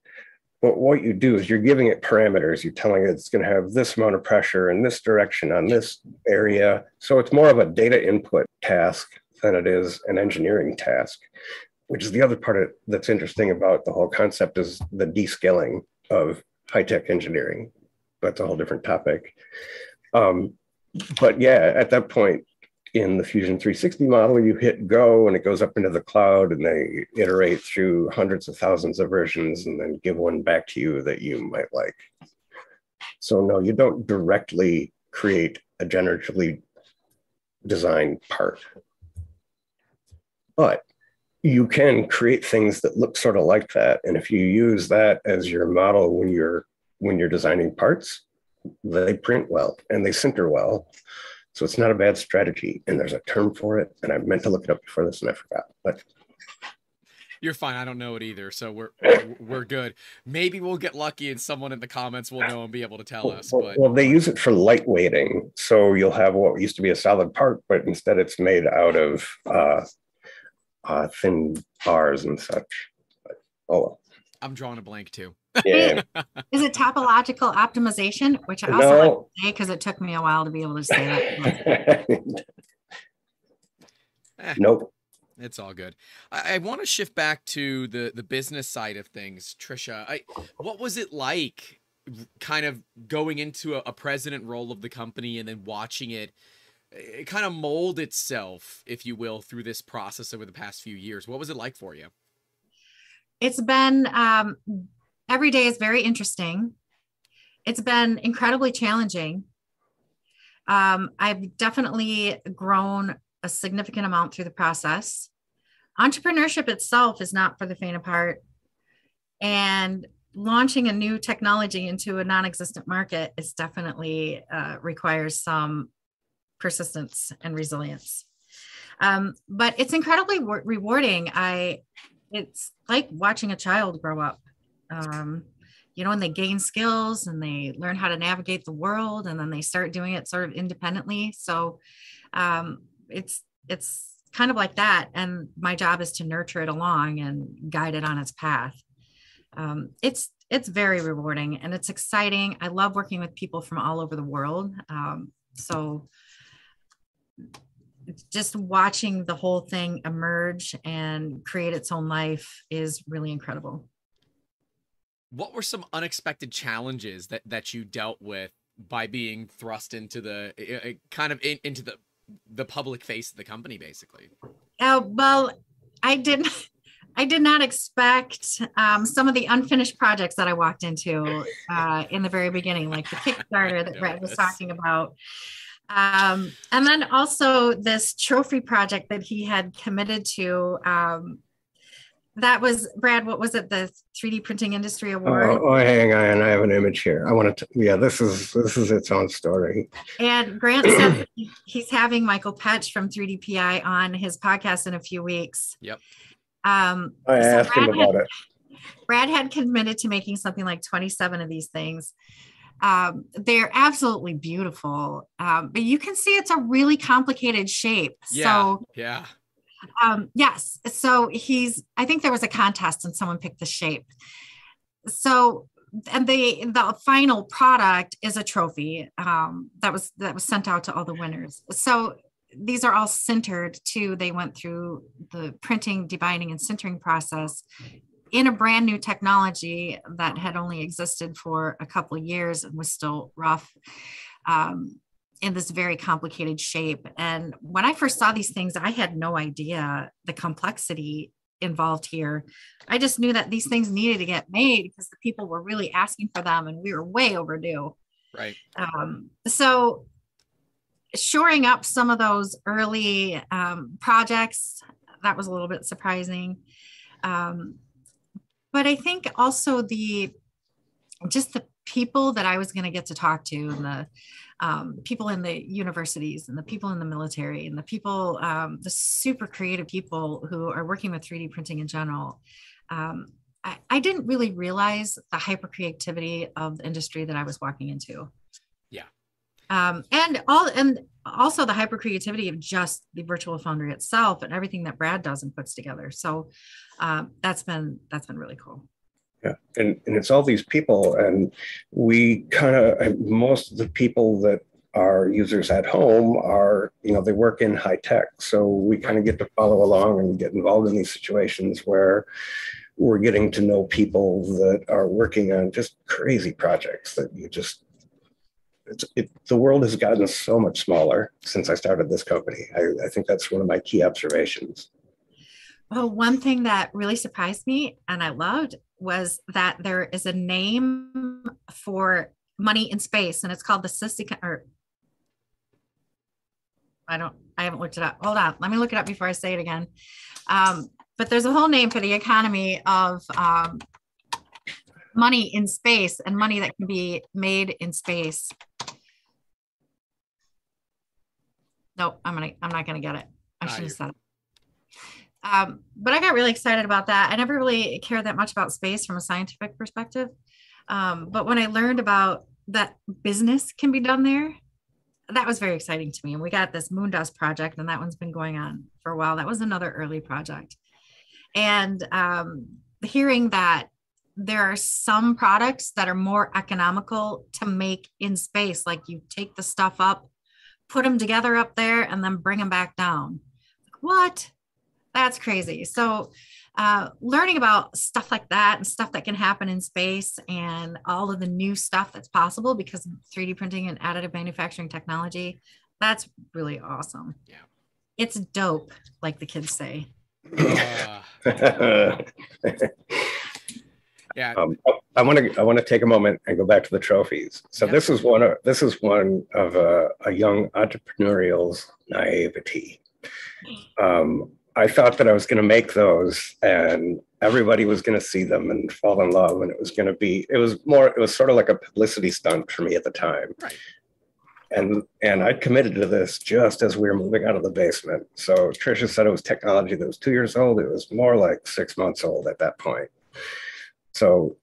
But what you do is you're giving it parameters. You're telling it it's going to have this amount of pressure in this direction on this area. So it's more of a data input task than it is an engineering task, which is the other part of that's interesting about the whole concept, is the descaling of high-tech engineering. That's a whole different topic. But yeah, at that point in the Fusion 360 model, you hit go and it goes up into the cloud, and they iterate through hundreds of thousands of versions and then give one back to you that you might like. So no, you don't directly create a generatively designed part, but you can create things that look sort of like that. And if you use that as your model when you're designing parts, they print well and they center well. So it's not a bad strategy, and there's a term for it, and I meant to look it up before this and I forgot. But you're fine. I don't know it either, so we're good. Maybe we'll get lucky and someone in the comments will know and be able to tell us. But well, they use it for lightweighting, so you'll have what used to be a solid part, but instead it's made out of thin bars and such. But, oh, well. I'm drawing a blank too. Yeah. Is it topological optimization? Which I also like to say, because it took me a while to be able to say that. Nope. It's all good. I want to shift back to the business side of things, Tricia. What was it like kind of going into a president role of the company and then watching it kind of mold itself, if you will, through this process over the past few years? What was it like for you? It's been, every day is very interesting. It's been incredibly challenging. I've definitely grown a significant amount through the process. Entrepreneurship itself is not for the faint of heart. And launching a new technology into a non-existent market is definitely requires some persistence and resilience. But it's incredibly rewarding. It's like watching a child grow up, you know, and they gain skills and they learn how to navigate the world, and then they start doing it sort of independently. So it's kind of like that. And my job is to nurture it along and guide it on its path. It's very rewarding and it's exciting. I love working with people from all over the world. So just watching the whole thing emerge and create its own life is really incredible. What were some unexpected challenges that you dealt with by being thrust into the kind of into the public face of the company, basically? Well, I did not expect some of the unfinished projects that I walked into in the very beginning, like the Kickstarter that Brad was talking about. And then also this trophy project that he had committed to. That was, Brad, what was it? The 3D Printing Industry Award? Oh, hang on. I have an image here. I want to, yeah, this is its own story. And Grant said he's having Michael Petch from 3DPI on his podcast in a few weeks. Yep. I asked him about it. Brad had committed to making something like 27 of these things. They're absolutely beautiful, but you can see it's a really complicated shape. Yeah, so, yeah. Yes. So I think there was a contest and someone picked the shape. So, and the final product is a trophy that was sent out to all the winners. So these are all sintered too. They went through the printing, debinding, and sintering process in a brand new technology that had only existed for a couple of years and was still rough, in this very complicated shape. And when I first saw these things, I had no idea the complexity involved here. I just knew that these things needed to get made because the people were really asking for them and we were way overdue. Right. So shoring up some of those early projects, that was a little bit surprising. But I think also the people that I was going to get to talk to, and the people in the universities and the people in the military and the people, the super creative people who are working with 3D printing in general. I didn't really realize the hyper creativity of the industry that I was walking into. Yeah. And also the hyper creativity of just the Virtual Foundry itself and everything that Brad does and puts together. So that's been really cool. Yeah. And it's all these people, and most of the people that are users at home are, you know, they work in high tech. So we kind of get to follow along and get involved in these situations where we're getting to know people that are working on just crazy projects that you just, the world has gotten so much smaller since I started this company. I think that's one of my key observations. Well, one thing that really surprised me and I loved was that there is a name for money in space, and it's called the SIS, or I haven't looked it up. Hold on. Let me look it up before I say it again. But there's a whole name for the economy of money in space and money that can be made in space. No, I'm not going to get it. I should have said it. But I got really excited about that. I never really cared that much about space from a scientific perspective. But when I learned about that business can be done there, that was very exciting to me. And we got this Moondust project, and that one's been going on for a while. That was another early project. And hearing that there are some products that are more economical to make in space, like you take the stuff up, put them together up there, and then bring them back down. What? That's crazy. So learning about stuff like that and stuff that can happen in space and all of the new stuff that's possible because of 3D printing and additive manufacturing technology, that's really awesome. Yeah. It's dope, like the kids say. Yeah. I want to take a moment and go back to the trophies. So this is one of a young entrepreneurial's naivety. I thought that I was going to make those, and everybody was going to see them and fall in love, and it was going to be. It was sort of like a publicity stunt for me at the time. Right. And I committed to this just as we were moving out of the basement. So Tricia said it was technology that was 2 years old. It was more like 6 months old at that point. So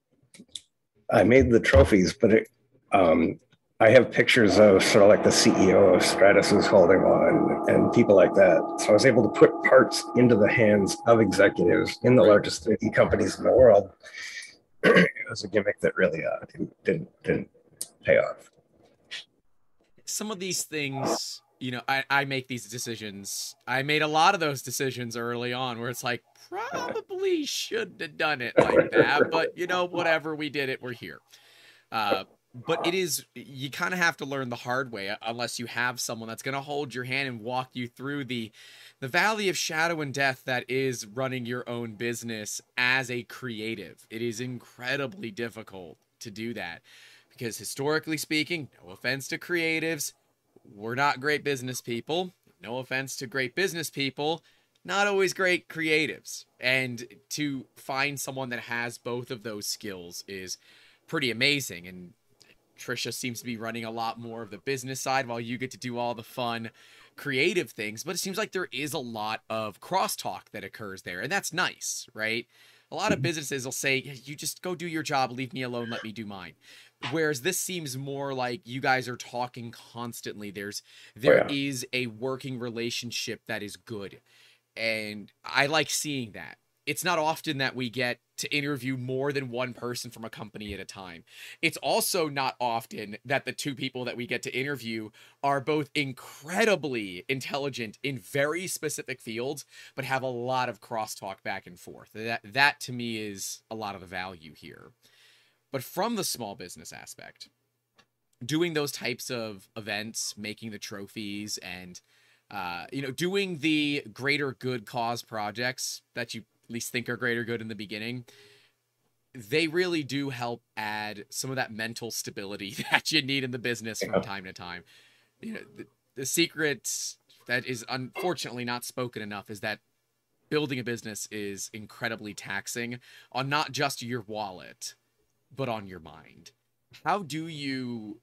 I made the trophies, but it, I have pictures of sort of like the CEO of Stratasys holding on and people like that. So I was able to put parts into the hands of executives in the largest 3D companies in the world. It was a gimmick that really didn't pay off. Some of these things, you know, I make these decisions. I made a lot of those decisions early on where it's like, probably shouldn't have done it like that, but you know, whatever, we did it, we're here. But it is, you kind of have to learn the hard way unless you have someone that's going to hold your hand and walk you through the valley of shadow and death that is running your own business as a creative. It is incredibly difficult to do that. Because historically speaking, no offense to creatives, we're not great business people. No offense to great business people, not always great creatives. And to find someone that has both of those skills is pretty amazing. And Tricia seems to be running a lot more of the business side while you get to do all the fun creative things. But it seems like there is a lot of crosstalk that occurs there. And that's nice, right? A lot of businesses will say, you just go do your job, leave me alone, let me do mine. Whereas this seems more like you guys are talking constantly. There is a working relationship that is good. And I like seeing that. It's not often that we get to interview more than one person from a company at a time. It's also not often that the two people that we get to interview are both incredibly intelligent in very specific fields, but have a lot of crosstalk back and forth. That to me is a lot of the value here. But from the small business aspect, doing those types of events, making the trophies, and doing the greater good cause projects that you at least think are greater good in the beginning, they really do help add some of that mental stability that you need in the business from time to time. You know, the secret that is unfortunately not spoken enough is that building a business is incredibly taxing on not just your wallet, but on your mind. How do you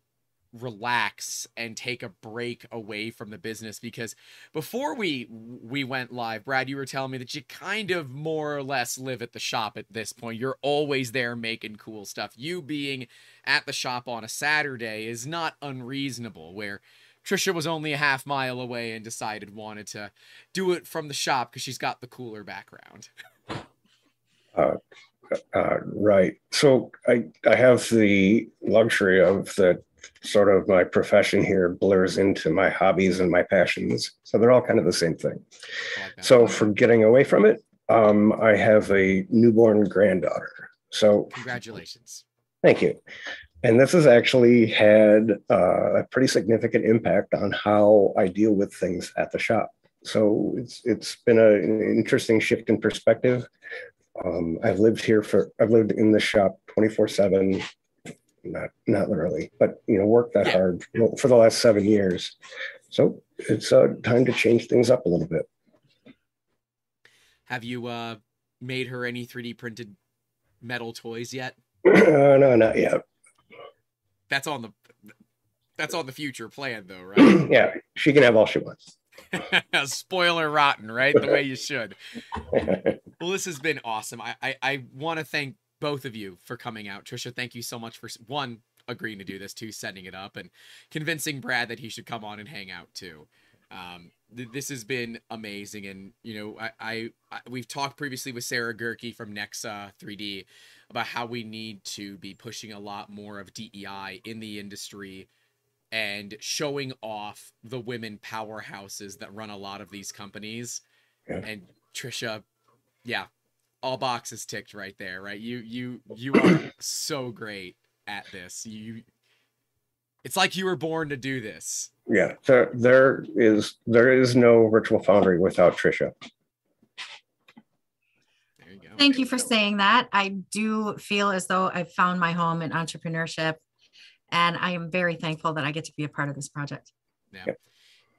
relax and take a break away from the business? Because before we went live, Brad, you were telling me that you kind of more or less live at the shop at this point. You're always there making cool stuff. You being at the shop on a Saturday is not unreasonable, where Tricia was only a half mile away and decided wanted to do it from the shop because she's got the cooler background. Right. So I have the luxury of the sort of my profession here blurs into my hobbies and my passions. So they're all kind of the same thing. Okay. So for getting away from it, I have a newborn granddaughter. So congratulations. Thank you. And this has actually had a pretty significant impact on how I deal with things at the shop. So it's been an interesting shift in perspective. I've lived in the shop 24/7, not literally, but you know, worked that hard for the last 7 years. So it's time to change things up a little bit. Have you made her any 3D printed metal toys yet? No, not yet. That's on the future plan though, right? Yeah, she can have all she wants. Spoiler rotten, right? The way you should. Well, this has been awesome. I want to thank both of you for coming out. Tricia, thank you so much for one, agreeing to do this, two, setting it up, and convincing Brad that he should come on and hang out too. This has been amazing. And you know, we've talked previously with Sarah Gerke from Nexa 3D about how we need to be pushing a lot more of DEI in the industry and showing off the women powerhouses that run a lot of these companies. Yeah. And Tricia, yeah, all boxes ticked right there, right? You are so great at this. It's like you were born to do this. Yeah, there is no Virtual Foundry without Tricia. There you go. Thank you for saying that. I do feel as though I've found my home in entrepreneurship, and I am very thankful that I get to be a part of this project. Yeah. Yep.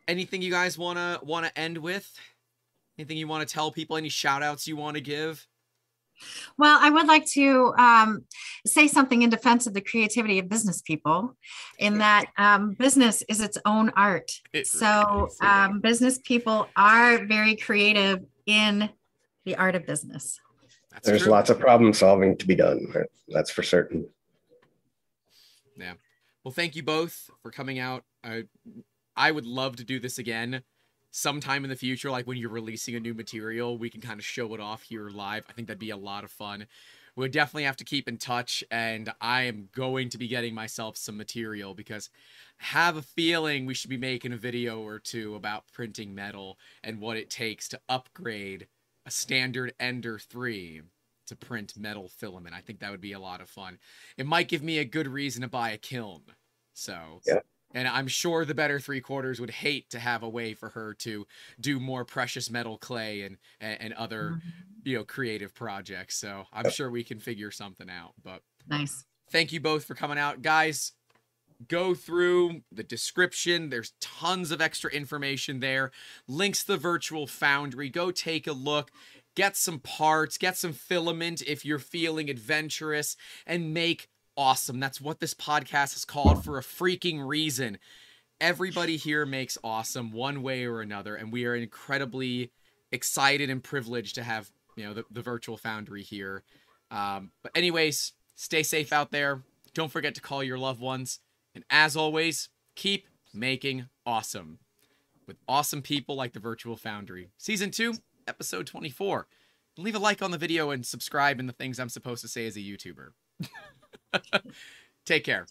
Anything you guys wanna end with? Anything you want to tell people? Any shout outs you want to give? Well, I would like to say something in defense of the creativity of business people, in that business is its own art. Business people are very creative in the art of business. There's lots of problem solving to be done. That's for certain. Yeah. Well, thank you both for coming out. I would love to do this again sometime in the future, like when you're releasing a new material, we can kind of show it off here live. I think that'd be a lot of fun. We'll definitely have to keep in touch, and I am going to be getting myself some material, because I have a feeling we should be making a video or two about printing metal and what it takes to upgrade a standard Ender 3 to print metal filament. I think that would be a lot of fun. It might give me a good reason to buy a kiln. So yeah. And I'm sure the better three-quarters would hate to have a way for her to do more precious metal clay and other, you know, creative projects. So I'm sure we can figure something out. But nice. Thank you both for coming out. Guys, go through the description. There's tons of extra information there. Links to the Virtual Foundry. Go take a look. Get some parts. Get some filament if you're feeling adventurous. And make awesome. That's what this podcast is called for a freaking reason. Everybody here makes awesome one way or another, and we are incredibly excited and privileged to have, you know, the Virtual Foundry here. But anyways, stay safe out there. Don't forget to call your loved ones. And as always, keep making awesome with awesome people like the Virtual Foundry. Season 2, episode 24. Leave a like on the video and subscribe in the things I'm supposed to say as a YouTuber. Take care.